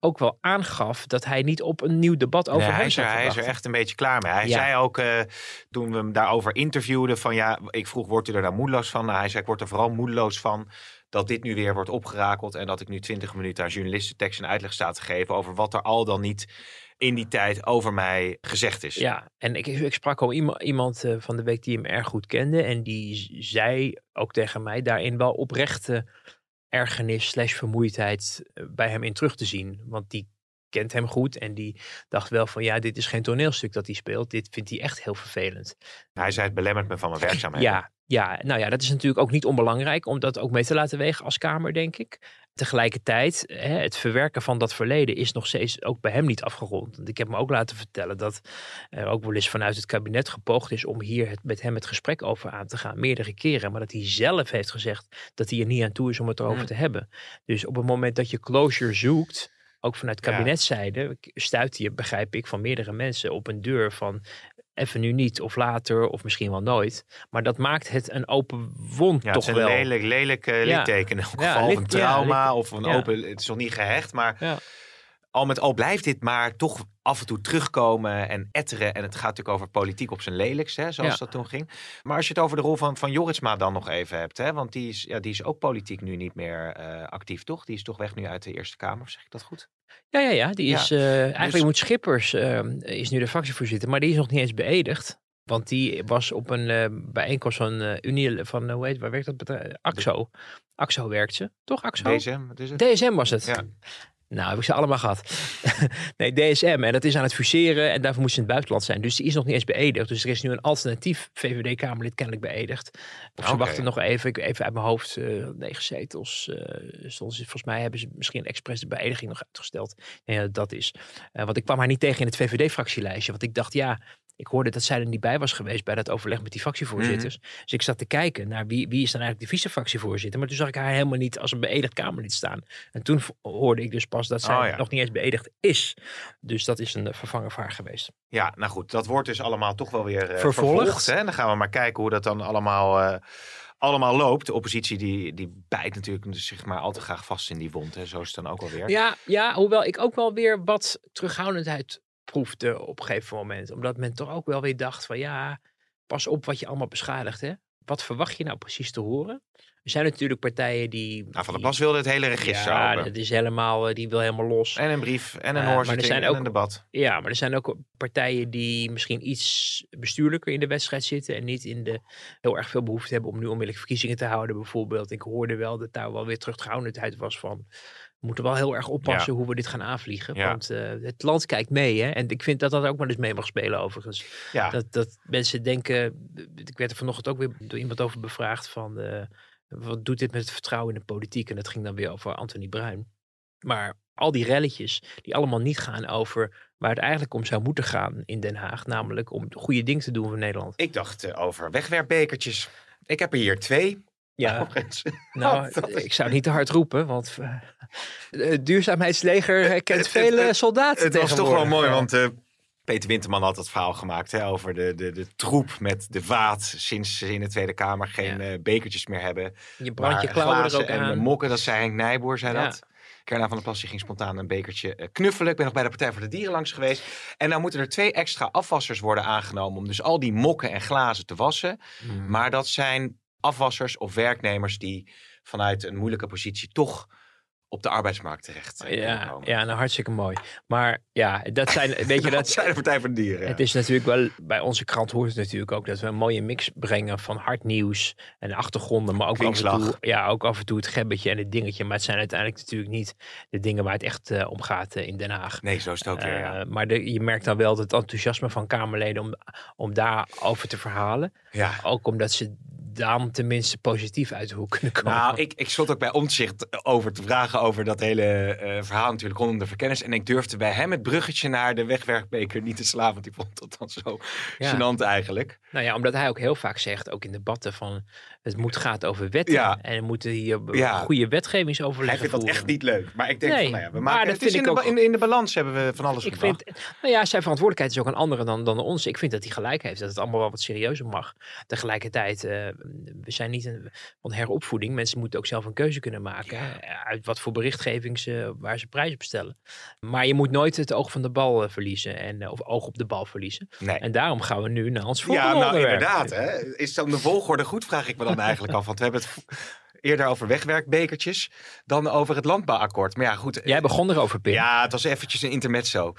ook wel aangaf dat hij niet op een nieuw debat over nee, hem zou Hij is er echt een beetje klaar mee. Hij ja. zei ook, uh, toen we hem daarover interviewden, van ja, ik vroeg, wordt u er nou moedeloos van? Nou, hij zei, ik word er vooral moedeloos van dat dit nu weer wordt opgerakeld en dat ik nu twintig minuten aan journalisten tekst en uitleg sta te geven over wat er al dan niet in die tijd over mij gezegd is. Ja, en ik, ik sprak al iemand, iemand uh, van de week die hem erg goed kende en die zei ook tegen mij daarin wel oprechte ergernis slash vermoeidheid bij hem in terug te zien. Want die kent hem goed en die dacht wel van ja, dit is geen toneelstuk dat hij speelt. Dit vindt hij echt heel vervelend. Hij zei, het belemmert me van mijn werkzaamheid. Ja, ja, nou ja, dat is natuurlijk ook niet onbelangrijk om dat ook mee te laten wegen als Kamer, denk ik. Tegelijkertijd, hè, het verwerken van dat verleden is nog steeds ook bij hem niet afgerond. Want ik heb me ook laten vertellen dat er ook wel eens vanuit het kabinet gepoogd is om hier het, met hem het gesprek over aan te gaan. Meerdere keren. Maar dat hij zelf heeft gezegd dat hij er niet aan toe is om het erover ja. te hebben. Dus op het moment dat je closure zoekt, ook vanuit kabinetzijde, stuit je, begrijp ik, van meerdere mensen op een deur van even nu niet, of later, of misschien wel nooit. Maar dat maakt het een open wond ja, toch wel. Het is een lelijk, lelijk uh, litteken. Ja. In elk geval ja, lit, een trauma ja, of een ja. open... Het is nog niet gehecht, maar ja. al met al blijft dit maar toch af en toe terugkomen en etteren. En het gaat natuurlijk over politiek op zijn lelijkste, hè, zoals ja. dat toen ging. Maar als je het over de rol van, van Jorritsma dan nog even hebt, hè, want die is, ja, die is ook politiek nu niet meer uh, actief, toch? Die is toch weg nu uit de Eerste Kamer, zeg ik dat goed? Ja, ja, ja. Die is, ja. Uh, eigenlijk dus moet Schippers, uh, is nu de fractievoorzitter, maar die is nog niet eens beëdigd. Want die was op een uh, bijeenkomst van uh, Unie, van uh, hoe heet, waar werkt dat bedrijf? AXO. AXO werkt ze, toch? AXO? D S M, wat is het? D S M was het. Ja. Nou, heb ik ze allemaal gehad. Nee, D S M. En dat is aan het fuseren. En daarvoor moet ze in het buitenland zijn. Dus die is nog niet eens beëdigd. Dus er is nu een alternatief V V D-Kamerlid kennelijk beëdigd. Of ze okay. wachten nog even. Ik even uit mijn hoofd. Uh, negen zetels. Uh, stond, volgens mij hebben ze misschien expres de beëdiging nog uitgesteld. Nee, dat, dat is. Uh, want ik kwam haar niet tegen in het V V D-fractielijstje. Want ik dacht, ja, ik hoorde dat zij er niet bij was geweest bij dat overleg met die fractievoorzitters. Mm-hmm. Dus ik zat te kijken naar wie, wie is dan eigenlijk de vice-fractievoorzitter. Maar toen zag ik haar helemaal niet als een beëdigd Kamerlid staan. En toen hoorde ik dus pas dat zij oh, ja. nog niet eens beëdigd is. Dus dat is een vervanger voor haar geweest. Ja, nou goed. Dat wordt dus allemaal toch wel weer uh, vervolgd. vervolgd hè? Dan gaan we maar kijken hoe dat dan allemaal... Uh... allemaal loopt. De oppositie die, die bijt natuurlijk zich maar al te graag vast in die wond. Hè. Zo is het dan ook alweer. Ja, ja, hoewel ik ook wel weer wat terughoudendheid proefde op een gegeven moment. Omdat men toch ook wel weer dacht van ja, pas op wat je allemaal beschadigt. Hè. Wat verwacht je nou precies te horen? Er zijn natuurlijk partijen die... Nou, Van der Plas wilde het hele register ja, open. Dat is helemaal, die wil helemaal los. En een brief, en een uh, hoorzitting, en ook, een debat. Ja, maar er zijn ook partijen die misschien iets bestuurlijker in de wedstrijd zitten en niet in de heel erg veel behoefte hebben om nu onmiddellijk verkiezingen te houden bijvoorbeeld. Ik hoorde wel dat daar wel weer terughoudendheid was van, we moeten wel heel erg oppassen ja. hoe we dit gaan aanvliegen. Ja. Want uh, het land kijkt mee. Hè? En ik vind dat dat ook maar eens mee mag spelen overigens. Ja. Dat, dat mensen denken, ik werd er vanochtend ook weer door iemand over bevraagd van... Uh, wat doet dit met het vertrouwen in de politiek? En dat ging dan weer over Anthonie Bruijn. Maar al die relletjes die allemaal niet gaan over waar het eigenlijk om zou moeten gaan in Den Haag. Namelijk om goede dingen te doen voor Nederland. Ik dacht uh, over wegwerpbekertjes. Ik heb er hier twee. Ja, oh, nou, oh, is... ik zou niet te hard roepen, want uh, het duurzaamheidsleger kent vele soldaten het, het, het tegenwoordig. Het was toch wel mooi, want... Uh, Peter Winterman had dat verhaal gemaakt hè, over de, de, de troep met de vaat. Sinds ze in de Tweede Kamer geen ja. uh, bekertjes meer hebben. Je brandt je klauwen er ook en aan. Mokken, dat zei Henk Nijboer, zei ja. dat. Caroline van der Plas ging spontaan een bekertje knuffelen. Ik ben nog bij de Partij voor de Dieren langs geweest. En nou moeten er twee extra afwassers worden aangenomen om dus al die mokken en glazen te wassen. Hmm. Maar dat zijn afwassers of werknemers die vanuit een moeilijke positie toch op de arbeidsmarkt terecht. Ja, ja, nou hartstikke mooi. Maar ja, dat zijn, weet je, dat zijn de Partij van de Dieren. Ja. Het is natuurlijk wel, bij onze krant hoort het natuurlijk ook dat we een mooie mix brengen van hard nieuws en achtergronden, maar ook af en toe, ja, ook af en toe het gebbetje en het dingetje. Maar het zijn uiteindelijk natuurlijk niet de dingen waar het echt uh, om gaat uh, in Den Haag. Nee, zo is het ook. Uh, weer, ja. Maar de, je merkt dan wel het enthousiasme van Kamerleden om, om daarover te verhalen. Ja. Ook omdat ze dan tenminste positief uit de hoek kunnen komen. Nou, ik, ik stond ook bij Omtzigt over te vragen over dat hele uh, verhaal natuurlijk rondom de verkennis. En ik durfde bij hem het bruggetje naar de wegwerkbeker niet te slaan, want ik vond dat dan zo ja. gênant eigenlijk. Nou ja, omdat hij ook heel vaak zegt, ook in debatten, van het moet gaat over wetten. Ja. En we moeten hier ja. goede wetgevingsoverleg voeren. Hij vindt dat echt niet leuk. Maar ik denk nee, van, nou ja, we maken het is in, ook... de, in, in de balans hebben we van alles ik vind, Nou ja, zijn verantwoordelijkheid is ook een andere dan, dan ons. Ik vind dat hij gelijk heeft, dat het allemaal wel wat serieuzer mag. Tegelijkertijd, uh, we zijn niet een, van heropvoeding. Mensen moeten ook zelf een keuze kunnen maken. Ja. Uit wat voor berichtgeving ze, waar ze prijs op stellen. Maar je moet nooit het oog van de bal uh, verliezen. En, uh, of oog op de bal verliezen. Nee. En daarom gaan we nu naar ons volgende onderwerp. Ja, nou inderdaad. Hè? Is dan de volgorde goed, vraag ik me dan eigenlijk af. Want we hebben het eerder over wegwerkbekertjes dan over het landbouwakkoord. Maar ja, goed. Jij begon erover, Pim. Ja, het was eventjes een intermezzo.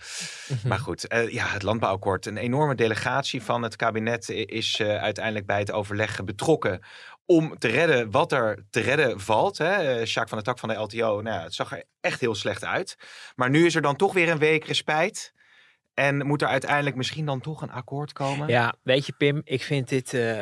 Mm-hmm. Maar goed, uh, ja, het landbouwakkoord. Een enorme delegatie van het kabinet is uh, uiteindelijk bij het overleg betrokken om te redden wat er te redden valt. Hè. Uh, Sjaak van der Tak van de L T O, nou ja, het zag er echt heel slecht uit. Maar nu is er dan toch weer een week respijt. En moet er uiteindelijk misschien dan toch een akkoord komen? Ja, weet je, Pim, ik vind dit... Uh...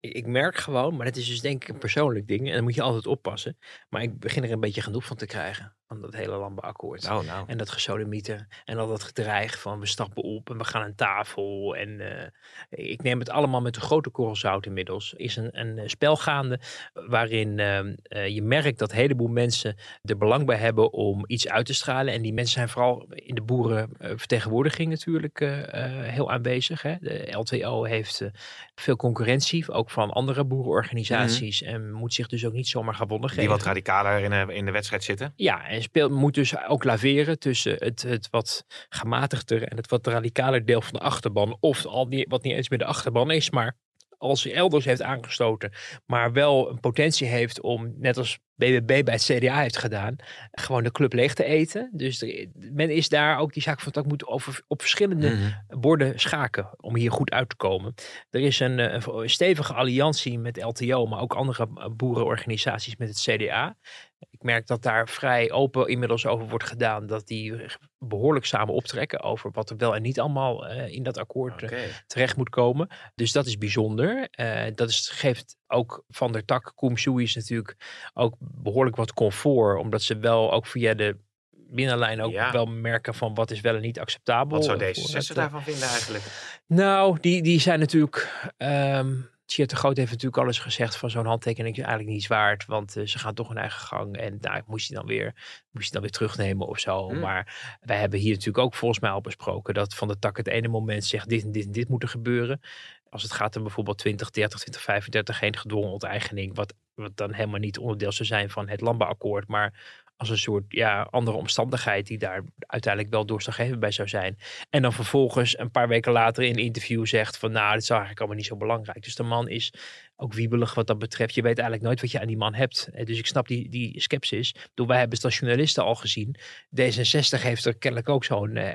Ik merk gewoon, maar dat is dus denk ik een persoonlijk ding. En dan moet je altijd oppassen. Maar ik begin er een beetje genoeg van te krijgen. Van dat hele landbouwakkoord. Nou, nou. En dat gesodemieten. En al dat gedreig van we stappen op en we gaan aan tafel. En uh, ik neem het allemaal met een grote korrel zout inmiddels. Is een, een spel gaande waarin uh, uh, je merkt dat een heleboel mensen er belang bij hebben om iets uit te stralen. En die mensen zijn vooral in de boerenvertegenwoordiging natuurlijk uh, uh, heel aanwezig. Hè? De L T O heeft uh, veel concurrentie, ook van andere boerenorganisaties. Mm-hmm. En moet zich dus ook niet zomaar gewonnen geven. Die wat radicaler in de, in de wedstrijd zitten. Ja, en speelt, moet dus ook laveren tussen het, het wat gematigder en het wat radicaler deel van de achterban. Of al die, wat niet eens meer de achterban is, maar als hij elders heeft aangestoten, maar wel een potentie heeft om, net als B B B bij het C D A heeft gedaan, gewoon de club leeg te eten. Dus er, men is daar ook, die zaak van tak moet over, op verschillende mm-hmm. borden schaken om hier goed uit te komen. Er is een, een stevige alliantie met L T O, maar ook andere boerenorganisaties met het C D A. Ik merk dat daar vrij open inmiddels over wordt gedaan, dat die behoorlijk samen optrekken over wat er wel en niet allemaal uh, in dat akkoord okay. terecht moet komen. Dus dat is bijzonder. Uh, dat is, geeft ook Van der Tak, Koum Suis natuurlijk ook behoorlijk wat comfort, omdat ze wel ook via de binnenlijn ook ja. wel merken van wat is wel en niet acceptabel. Wat zou D zesenzestig daarvan vinden eigenlijk? Nou, die, die zijn natuurlijk... Um, Tjeerd de Groot heeft natuurlijk alles gezegd van zo'n handtekening is eigenlijk niets waard, want uh, ze gaan toch hun eigen gang en daar nou, moest hij dan weer moest hij dan weer terugnemen of zo. Mm. Maar wij hebben hier natuurlijk ook volgens mij al besproken dat Van der Tak het ene moment zegt dit en dit en dit moet er gebeuren. Als het gaat om bijvoorbeeld twintig dertig, twintig vijfendertig geen gedwongen onteigening, wat, wat dan helemaal niet onderdeel zou zijn van het landbouwakkoord, maar als een soort ja, andere omstandigheid die daar uiteindelijk wel doorslaggevend bij zou zijn. En dan vervolgens een paar weken later in een interview zegt van nou, dit is eigenlijk allemaal niet zo belangrijk. Dus de man is ook wiebelig wat dat betreft. Je weet eigenlijk nooit wat je aan die man hebt. Dus ik snap die, die scepsis. Wij hebben het als journalisten al gezien. D zesenzestig heeft er kennelijk ook zo'n uh,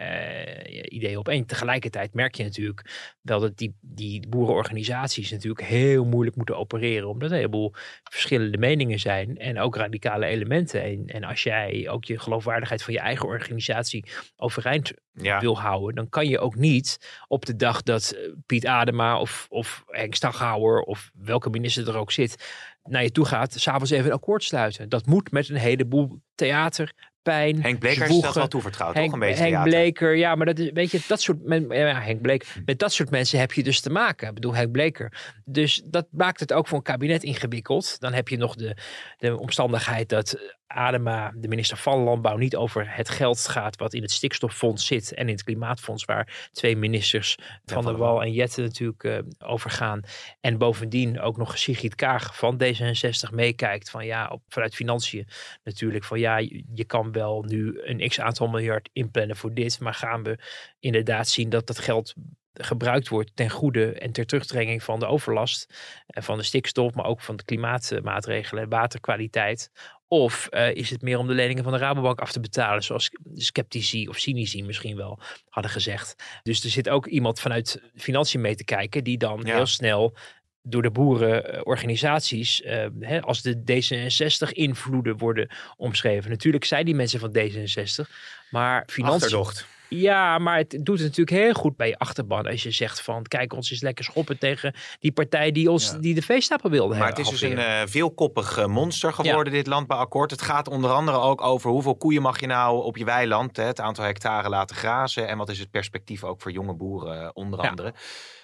idee op. En tegelijkertijd merk je natuurlijk wel dat die, die boerenorganisaties natuurlijk heel moeilijk moeten opereren. Omdat er een heleboel verschillende meningen zijn. En ook radicale elementen. En, en als jij ook je geloofwaardigheid van je eigen organisatie overeind ja. wil houden. Dan kan je ook niet op de dag dat Piet Adema of, of Henk Staghouwer of wel welke minister er ook zit, naar je toe gaat, s'avonds even een akkoord sluiten. Dat moet met een heleboel theater, pijn, Henk Bleker zwoegen. Is dat wel toevertrouwd, Henk, toch een beetje Henk theater. Bleker, ja, maar dat is, weet je, dat soort men, ja, Henk Bleker, met dat soort mensen heb je dus te maken. Ik bedoel, Henk Bleker. Dus dat maakt het ook voor een kabinet ingewikkeld. Dan heb je nog de, de omstandigheid dat Adema, de minister van Landbouw, niet over het geld gaat wat in het stikstoffonds zit en in het klimaatfonds, waar twee ministers ja, Van der Wal en Jetten natuurlijk uh, over gaan. En bovendien ook nog Sigrid Kaag van D zesenzestig meekijkt van ja, op, vanuit financiën natuurlijk van ja, je, je kan wel nu een x aantal miljard inplannen voor dit, maar gaan we inderdaad zien dat dat geld gebruikt wordt ten goede en ter terugdrenging van de overlast en van de stikstof, maar ook van de klimaatmaatregelen, waterkwaliteit. Of uh, is het meer om de leningen van de Rabobank af te betalen, zoals sceptici of cynici misschien wel hadden gezegd. Dus er zit ook iemand vanuit financiën mee te kijken die dan ja. heel snel door de boerenorganisaties uh, hè, als de D zesenzestig invloeden worden omschreven. Natuurlijk zijn die mensen van D zesenzestig, maar financiën... Achterdocht. Ja, maar het doet het natuurlijk heel goed bij je achterban. Als je zegt van, kijk, ons is lekker schoppen tegen die partij die, ons, ja. die de veestapel wilde maar hebben. Maar het is afweer. dus een uh, veelkoppig monster geworden, ja. dit landbouwakkoord. Het gaat onder andere ook over hoeveel koeien mag je nou op je weiland, hè, het aantal hectare laten grazen. En wat is het perspectief ook voor jonge boeren, onder ja. andere.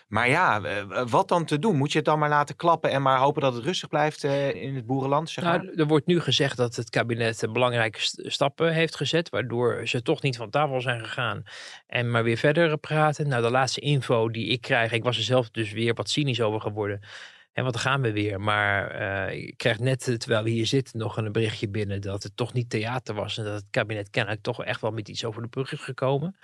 Maar ja, wat dan te doen? Moet je het dan maar laten klappen en maar hopen dat het rustig blijft in het boerenland? Zeg maar? Nou, er wordt nu gezegd dat het kabinet belangrijke stappen heeft gezet, waardoor ze toch niet van tafel zijn gegaan en maar weer verder praten. Nou, de laatste info die ik krijg, ik was er zelf dus weer wat cynisch over geworden. En wat gaan we weer? Maar uh, ik krijg net, terwijl we hier zitten, nog een berichtje binnen dat het toch niet theater was en dat het kabinet kennelijk toch echt wel met iets over de brug is gekomen.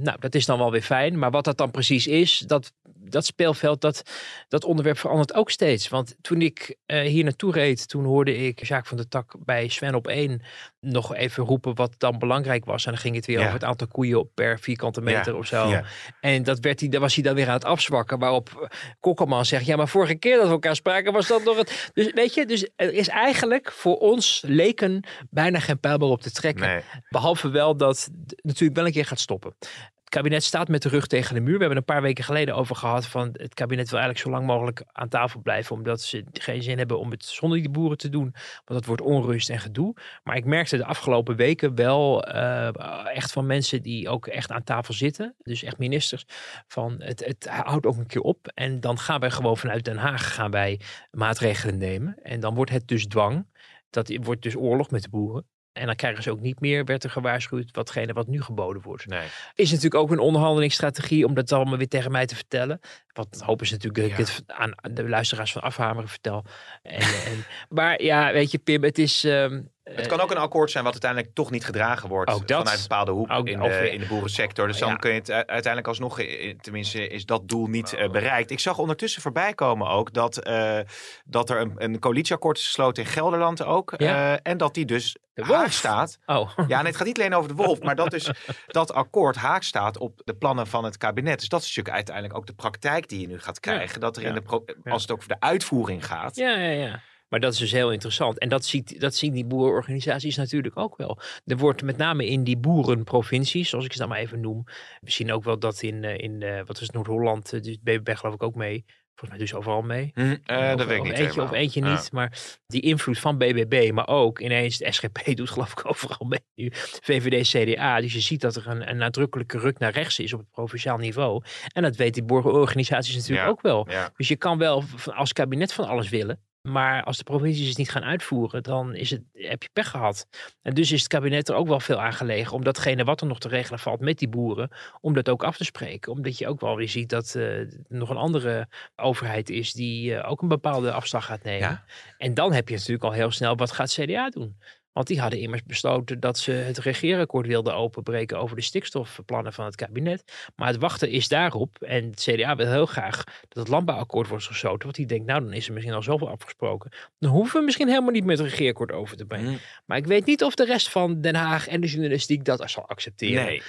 Nou, dat is dan wel weer fijn. Maar wat dat dan precies is, dat, dat speelveld, dat, dat onderwerp verandert ook steeds. Want toen ik uh, hier naartoe reed, toen hoorde ik Sjaak van der Tak bij Sven op één nog even roepen wat dan belangrijk was. En dan ging het weer ja. over het aantal koeien per vierkante meter ja. of zo. Ja. En dat werd hij, daar was hij dan weer aan het afzwakken. Waarop Kokkelman zegt, ja, maar vorige keer dat we elkaar spraken was dat nog het... Dus weet je, dus er is eigenlijk voor ons leken bijna geen pijl meer op te trekken. Nee. Behalve wel dat het natuurlijk wel een keer gaat stoppen. Het kabinet staat met de rug tegen de muur. We hebben een paar weken geleden over gehad van het kabinet wil eigenlijk zo lang mogelijk aan tafel blijven. Omdat ze geen zin hebben om het zonder die boeren te doen. Want dat wordt onrust en gedoe. Maar ik merkte de afgelopen weken wel uh, echt van mensen die ook echt aan tafel zitten. Dus echt ministers. Van het, het houdt ook een keer op. En dan gaan wij gewoon vanuit Den Haag gaan wij maatregelen nemen. En dan wordt het dus dwang. Dat wordt dus oorlog met de boeren. En dan krijgen ze ook niet meer, werd er gewaarschuwd, watgene wat nu geboden wordt. Nee. Is natuurlijk ook een onderhandelingsstrategie om dat allemaal weer tegen mij te vertellen. Want dan hopen ze natuurlijk dat ja. ik het aan de luisteraars van Afhameren vertel. En, en, maar ja, weet je Pim, het is... Um, het kan ook een akkoord zijn wat uiteindelijk toch niet gedragen wordt. Ook dat, vanuit een bepaalde hoek ook, in, de, in de boerensector. Dus dan ja. kun je het uiteindelijk alsnog, tenminste is dat doel niet uh, bereikt. Ik zag ondertussen voorbij komen ook dat, uh, dat er een, een coalitieakkoord is gesloten in Gelderland ook. Ja. Uh, en dat die dus haak staat. Oh. Ja, en het gaat niet alleen over de wolf. Maar dat is dat akkoord haak staat op de plannen van het kabinet. Dus dat is natuurlijk uiteindelijk ook de praktijk die je nu gaat krijgen. Ja. Dat er ja. in de pro- als het over de uitvoering gaat. Ja, ja, ja. Maar dat is dus heel interessant. En dat, ziet, dat zien die boerenorganisaties natuurlijk ook wel. Er wordt met name in die boerenprovincies, zoals ik ze dan maar even noem. We zien ook wel dat in, in wat is Noord-Holland, dus B B B geloof ik ook mee. Volgens mij dus overal mee. Hm, uh, of, dat weet ik niet eentje, helemaal. Of eentje ja. niet. Maar die invloed van B B B, maar ook ineens de S G P doet geloof ik overal mee nu. V V D, C D A. Dus je ziet dat er een, een nadrukkelijke ruk naar rechts is op het provinciaal niveau. En dat weten die boerenorganisaties natuurlijk ja, ook wel. Ja. Dus je kan wel als kabinet van alles willen. Maar als de provincies het niet gaan uitvoeren, dan is het, heb je pech gehad. En dus is het kabinet er ook wel veel aan gelegen om datgene wat er nog te regelen valt met die boeren, om dat ook af te spreken. Omdat je ook wel weer ziet dat uh, er nog een andere overheid is die uh, ook een bepaalde afslag gaat nemen. Ja. En dan heb je natuurlijk al heel snel, wat gaat C D A doen? Want die hadden immers besloten dat ze het regeerakkoord wilden openbreken over de stikstofplannen van het kabinet. Maar het wachten is daarop. En het C D A wil heel graag dat het landbouwakkoord wordt gesloten. Want die denkt, nou dan is er misschien al zoveel afgesproken. Dan hoeven we misschien helemaal niet met het regeerakkoord over te brengen. Mm. Maar ik weet niet of de rest van Den Haag en de journalistiek dat zal accepteren. Nee.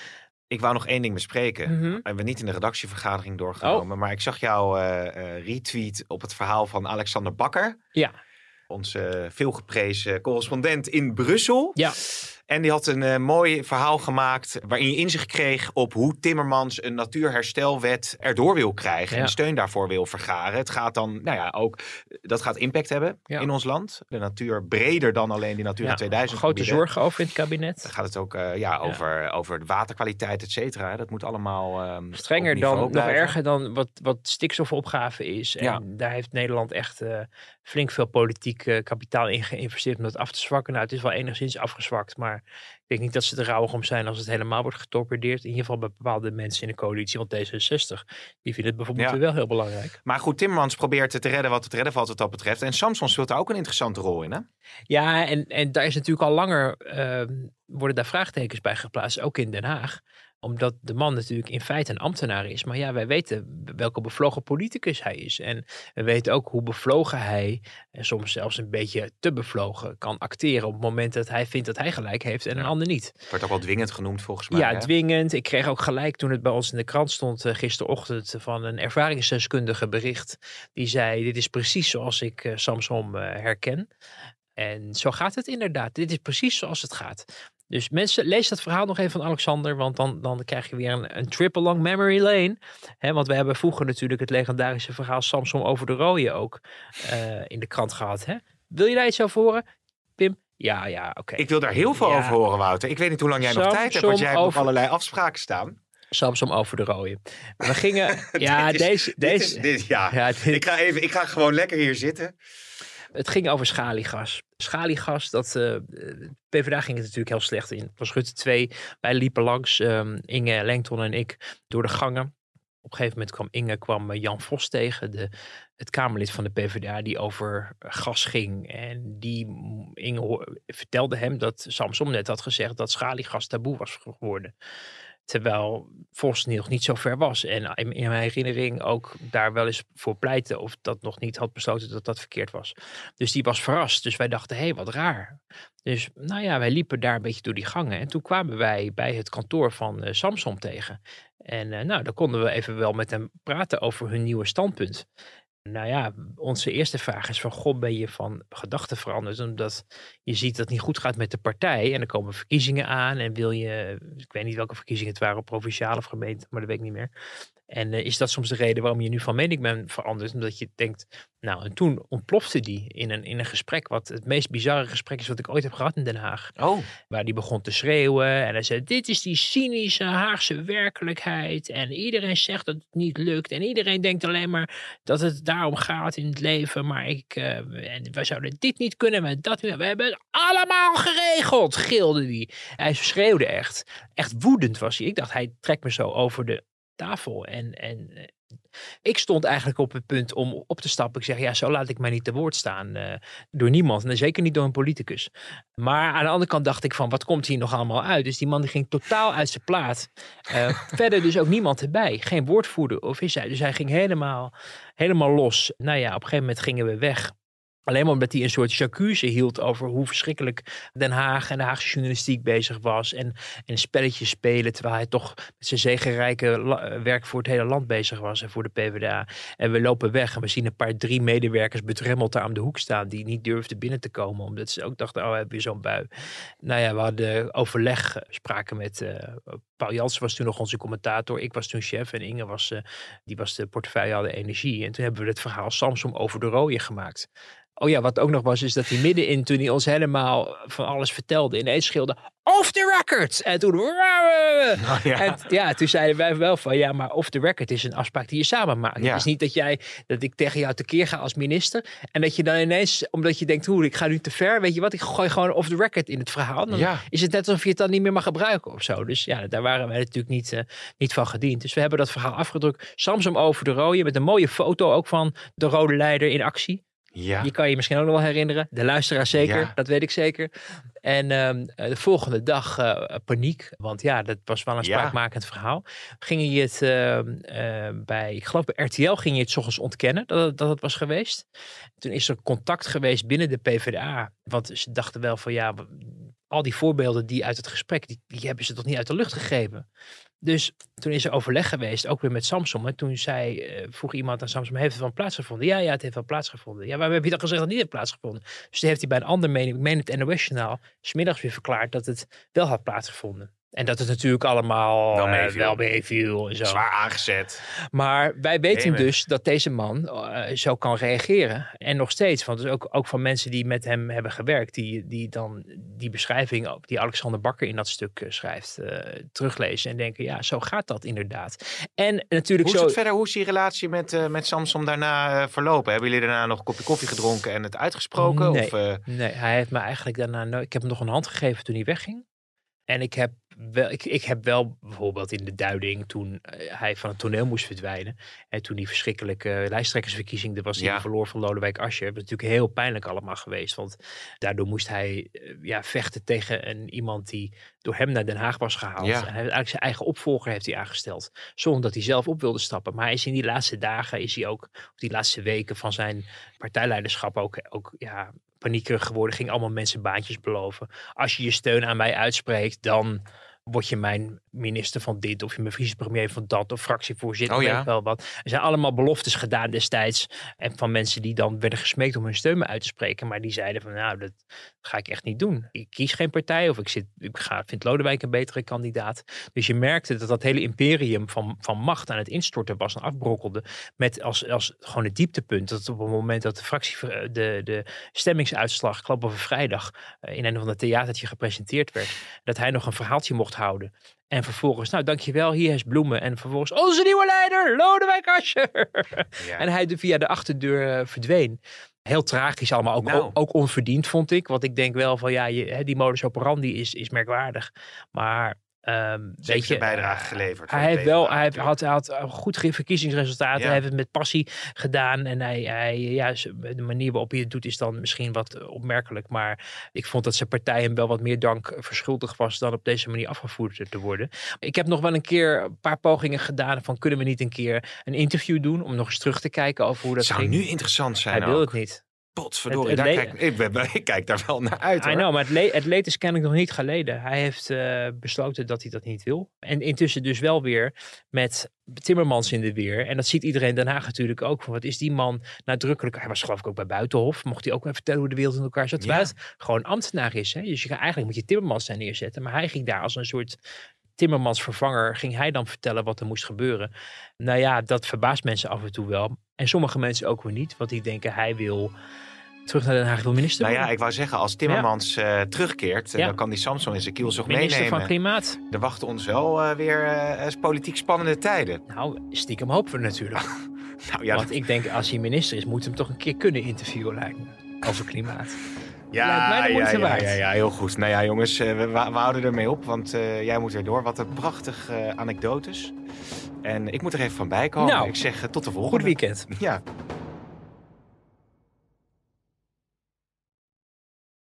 Ik wou nog één ding bespreken. Mm-hmm. We hebben niet in de redactievergadering doorgenomen. Oh. Maar ik zag jouw uh, uh, retweet op het verhaal van Alexander Bakker. Ja. Onze veelgeprezen correspondent in Brussel. Ja. En die had een uh, mooi verhaal gemaakt waarin je inzicht kreeg op hoe Timmermans een natuurherstelwet erdoor wil krijgen. Ja. En steun daarvoor wil vergaren. Het gaat dan, nou ja, ook, dat gaat impact hebben ja. in ons land. De natuur breder dan alleen die Natura ja, tweeduizend. Grote zorgen over in het kabinet. Dan gaat het ook uh, ja, over, ja. over de waterkwaliteit, et cetera. Dat moet allemaal um, strenger dan, nog erger dan wat, wat stikstofopgave is. En ja. daar heeft Nederland echt uh, flink veel politiek uh, kapitaal in geïnvesteerd om dat af te zwakken. Nou, het is wel enigszins afgezwakt, maar Maar ik denk niet dat ze er rauwig om zijn als het helemaal wordt getorpedeerd. In ieder geval bij bepaalde mensen in de coalitie. Want D zesenzestig, die vinden het bijvoorbeeld ja. wel heel belangrijk. Maar goed, Timmermans probeert het te redden wat het redden valt wat dat betreft. En Samsom speelt daar ook een interessante rol in, hè? Ja, en, en daar is natuurlijk al langer, uh, worden daar vraagtekens bij geplaatst. Ook in Den Haag. Omdat de man natuurlijk in feite een ambtenaar is. Maar ja, wij weten welke bevlogen politicus hij is. En we weten ook hoe bevlogen hij, en soms zelfs een beetje te bevlogen, kan acteren op het moment dat hij vindt dat hij gelijk heeft en ja. een ander niet. Het wordt ook wel dwingend genoemd volgens mij. Ja, hè? Dwingend. Ik kreeg ook gelijk toen het bij ons in de krant stond uh, gisterochtend van een ervaringsdeskundige bericht. Die zei, dit is precies zoals ik uh, Samsom uh, herken. En zo gaat het inderdaad. Dit is precies zoals het gaat. Dus mensen, lees dat verhaal nog even van Alexander, want dan, dan krijg je weer een, een trip along memory lane. He, want we hebben vroeger natuurlijk het legendarische verhaal Samsom over de rooien ook uh, in de krant gehad. Hè? Wil je daar iets over horen, Pim? Ja, ja, oké. Okay. Ik wil daar heel veel ja. over horen, Wouter. Ik weet niet hoe lang jij Samsom nog tijd hebt, want jij hebt over... nog allerlei afspraken staan. Samsom over de rooien. We gingen... ja, is, deze... deze... Dit is, dit, ja. ja dit... ik, ga even, ik ga gewoon lekker hier zitten. Het ging over schaliegas. Schaliegas, dat... Uh, PvdA ging het natuurlijk heel slecht in. Het was Rutte twee. Wij liepen langs, um, Inge Lengton en ik, door de gangen. Op een gegeven moment kwam Inge kwam Jan Vos tegen, de, het Kamerlid van de PvdA, die over gas ging. En die Inge vertelde hem dat Samsom net had gezegd dat schaliegas taboe was geworden. Terwijl Vos nog niet zo ver was. En in mijn herinnering ook daar wel eens voor pleitte of dat nog niet had besloten dat dat verkeerd was. Dus die was verrast. Dus wij dachten, hé, hey, wat raar. Dus nou ja, wij liepen daar een beetje door die gangen. En toen kwamen wij bij het kantoor van uh, Samsom tegen. En uh, nou, dan konden we even wel met hem praten over hun nieuwe standpunt. Nou ja, onze eerste vraag is van, god, ben je van gedachten veranderd? Omdat je ziet dat het niet goed gaat met de partij. En er komen verkiezingen aan. En wil je, ik weet niet welke verkiezingen het waren, provinciaal of gemeente, maar dat weet ik niet meer. En uh, is dat soms de reden waarom je nu van mening bent veranderd? Omdat je denkt, nou, en toen ontplofte die in een, in een gesprek, wat het meest bizarre gesprek is wat ik ooit heb gehad in Den Haag. Oh. Waar die begon te schreeuwen en hij zei, dit is die cynische Haagse werkelijkheid. En iedereen zegt dat het niet lukt. En iedereen denkt alleen maar dat het daarom gaat in het leven. Maar ik, uh, en wij zouden dit niet kunnen, maar dat niet. We hebben het allemaal geregeld, gilde die. Hij schreeuwde echt. Echt woedend was hij. Ik dacht, hij trekt me zo over de tafel. En, en ik stond eigenlijk op het punt om op te stappen. Ik zeg, ja, zo laat ik mij niet te woord staan uh, door niemand. En zeker niet door een politicus. Maar aan de andere kant dacht ik van, wat komt hier nog allemaal uit? Dus die man die ging totaal uit zijn plaat. Uh, verder dus ook niemand erbij. Geen woordvoerder of is hij. Dus hij ging helemaal, helemaal los. Nou ja, op een gegeven moment gingen we weg. Alleen maar omdat hij een soort jacuzzi hield over hoe verschrikkelijk Den Haag en de Haagse journalistiek bezig was. En, en spelletjes spelen, terwijl hij toch met zijn zegenrijke werk voor het hele land bezig was en voor de PvdA. En we lopen weg en we zien een paar drie medewerkers bedremmeld daar aan de hoek staan. Die niet durfden binnen te komen, omdat ze ook dachten, oh, we hebben zo'n bui. Nou ja, we hadden overleg, spraken met... Uh, Paul Jansen was toen nog onze commentator. Ik was toen chef en Inge was, uh, die was de portefeuillehouder energie. En toen hebben we het verhaal Samsom over de rooien gemaakt. Oh ja, wat ook nog was, is dat hij middenin, toen hij ons helemaal van alles vertelde, ineens schreeuwde, off the record! En toen, oh ja. En, ja, toen zeiden wij wel van, ja, maar off the record is een afspraak die je samen maakt. Ja. Het is niet dat jij, dat ik tegen jou tekeer ga als minister, en dat je dan ineens, omdat je denkt, hoe, ik ga nu te ver, weet je wat, ik gooi gewoon off the record in het verhaal. Dan ja. is het net alsof je het dan niet meer mag gebruiken of zo. Dus ja, daar waren wij natuurlijk niet, uh, niet van gediend. Dus we hebben dat verhaal afgedrukt. Samsom over de rode, met een mooie foto ook van de rode leider in actie. Ja. Die kan je misschien ook nog wel herinneren. De luisteraar zeker, ja. Dat weet ik zeker. En um, de volgende dag uh, paniek. Want ja, dat was wel een spraakmakend ja. verhaal. Ging je het uh, uh, bij, ik geloof bij R T L, ging je het 's ochtends ontkennen dat, dat het was geweest. Toen is er contact geweest binnen de PvdA. Want ze dachten wel van ja, al die voorbeelden die uit het gesprek, die, die hebben ze toch niet uit de lucht gegrepen. Dus toen is er overleg geweest, ook weer met Samsom. En toen zei, uh, vroeg iemand aan Samsom, heeft het wel plaatsgevonden? Ja, ja, het heeft wel plaatsgevonden. Ja, waarom heb je dan gezegd dat het niet heeft plaatsgevonden? Dus toen heeft hij bij een ander mening, ik meen het N O S-journaal, 's middags weer verklaard dat het wel had plaatsgevonden. En dat het natuurlijk allemaal wel mee viel. Uh, wel mee viel en zo. Zwaar aangezet. Maar wij weten Heemig. dus dat deze man uh, zo kan reageren. En nog steeds. Want dus ook, ook van mensen die met hem hebben gewerkt. Die, die dan die beschrijving die Alexander Bakker in dat stuk uh, schrijft. Uh, teruglezen en denken, ja, zo gaat dat inderdaad. En natuurlijk hoe is het zo... verder? Hoe is die relatie met, uh, met Samsom daarna uh, verlopen? Hebben jullie daarna nog een kopje koffie gedronken en het uitgesproken? Nee, of, uh... nee, hij heeft me eigenlijk daarna nooit... Ik heb hem nog een hand gegeven toen hij wegging. En ik heb wel, ik, ik heb wel bijvoorbeeld in de duiding toen hij van het toneel moest verdwijnen. En toen die verschrikkelijke lijsttrekkersverkiezing er was die ja. verloor van Lodewijk Asscher. Dat is natuurlijk heel pijnlijk allemaal geweest. Want daardoor moest hij ja, vechten tegen een, iemand die door hem naar Den Haag was gehaald. Ja. En hij, eigenlijk zijn eigen opvolger heeft hij aangesteld. Zonder dat hij zelf op wilde stappen. Maar hij is in die laatste dagen, is hij ook, of die laatste weken van zijn partijleiderschap ook... ook ja, paniekerig geworden, ging allemaal mensen baantjes beloven. Als je je steun aan mij uitspreekt, dan word je mijn minister van dit, of je bent vicepremier van dat, of fractievoorzitter, oh, ja. wel wat. Er zijn allemaal beloftes gedaan destijds. En van mensen die dan werden gesmeekt om hun steun uit te spreken. Maar die zeiden van, nou, dat ga ik echt niet doen. Ik kies geen partij, of ik, zit, ik ga, vind Lodewijk een betere kandidaat. Dus je merkte dat dat hele imperium van, van macht aan het instorten was en afbrokkelde. Met als, als gewoon het dieptepunt dat op het moment dat de fractie, de, de stemmingsuitslag, klap over vrijdag, in een of ander theatertje gepresenteerd werd, dat hij nog een verhaaltje mocht houden. En vervolgens, nou dankjewel, hier is bloemen. En vervolgens, onze nieuwe leider, Lodewijk Asscher. Ja. En hij de, via de achterdeur verdween. Heel tragisch allemaal, ook, nou. ook, ook onverdiend vond ik. Want ik denk wel van, ja, je, die modus operandi is, is merkwaardig. Maar... Um, dus weet je, een bijdrage geleverd. Hij, heeft wel, hij had, had goed verkiezingsresultaten. Ja. Hij heeft het met passie gedaan. En hij, hij, ja, de manier waarop hij het doet is dan misschien wat opmerkelijk. Maar ik vond dat zijn partij hem wel wat meer dank verschuldigd was dan op deze manier afgevoerd te worden. Ik heb nog wel een keer een paar pogingen gedaan van, kunnen we niet een keer een interview doen om nog eens terug te kijken over hoe dat ging. Het zou nu interessant zijn. Hij wil het niet. Potverdorie, het, het daar kijk, ik, ben, ik kijk daar wel naar uit. I know, maar het, le het leed is kennelijk nog niet geleden. Hij heeft uh, besloten dat hij dat niet wil. En intussen dus wel weer met Timmermans in de weer. En dat ziet iedereen in Den Haag natuurlijk ook. Van, wat is die man nadrukkelijk. Hij was geloof ik ook bij Buitenhof. Mocht hij ook even vertellen hoe de wereld in elkaar zat. Terwijl ja. het gewoon ambtenaar is. Hè? Dus je, eigenlijk moet je Timmermans daar neerzetten. Maar hij ging daar als een soort Timmermans vervanger. Ging hij dan vertellen wat er moest gebeuren. Nou ja, dat verbaast mensen af en toe wel. En sommige mensen ook weer niet, want die denken hij wil terug naar Den Haag, wil minister worden. Nou ja, ik wou zeggen, als Timmermans ja. uh, terugkeert, ja. dan kan die Samsom in zijn kielzog meenemen. Minister van Klimaat. Er wachten ons wel uh, weer uh, politiek spannende tijden. Nou, stiekem hopen we natuurlijk. nou, ja, want dat... ik denk, als hij minister is, moet hij hem toch een keer kunnen interviewen lijken over klimaat. Ja, ja, ja, ja, ja, ja, heel goed. Nou ja, jongens, uh, we, we houden ermee op, want uh, jij moet weer door. Wat een prachtige uh, anekdotes. En ik moet er even van bij komen. Nou, ik zeg uh, tot de volgende. Goed weekend. Ja.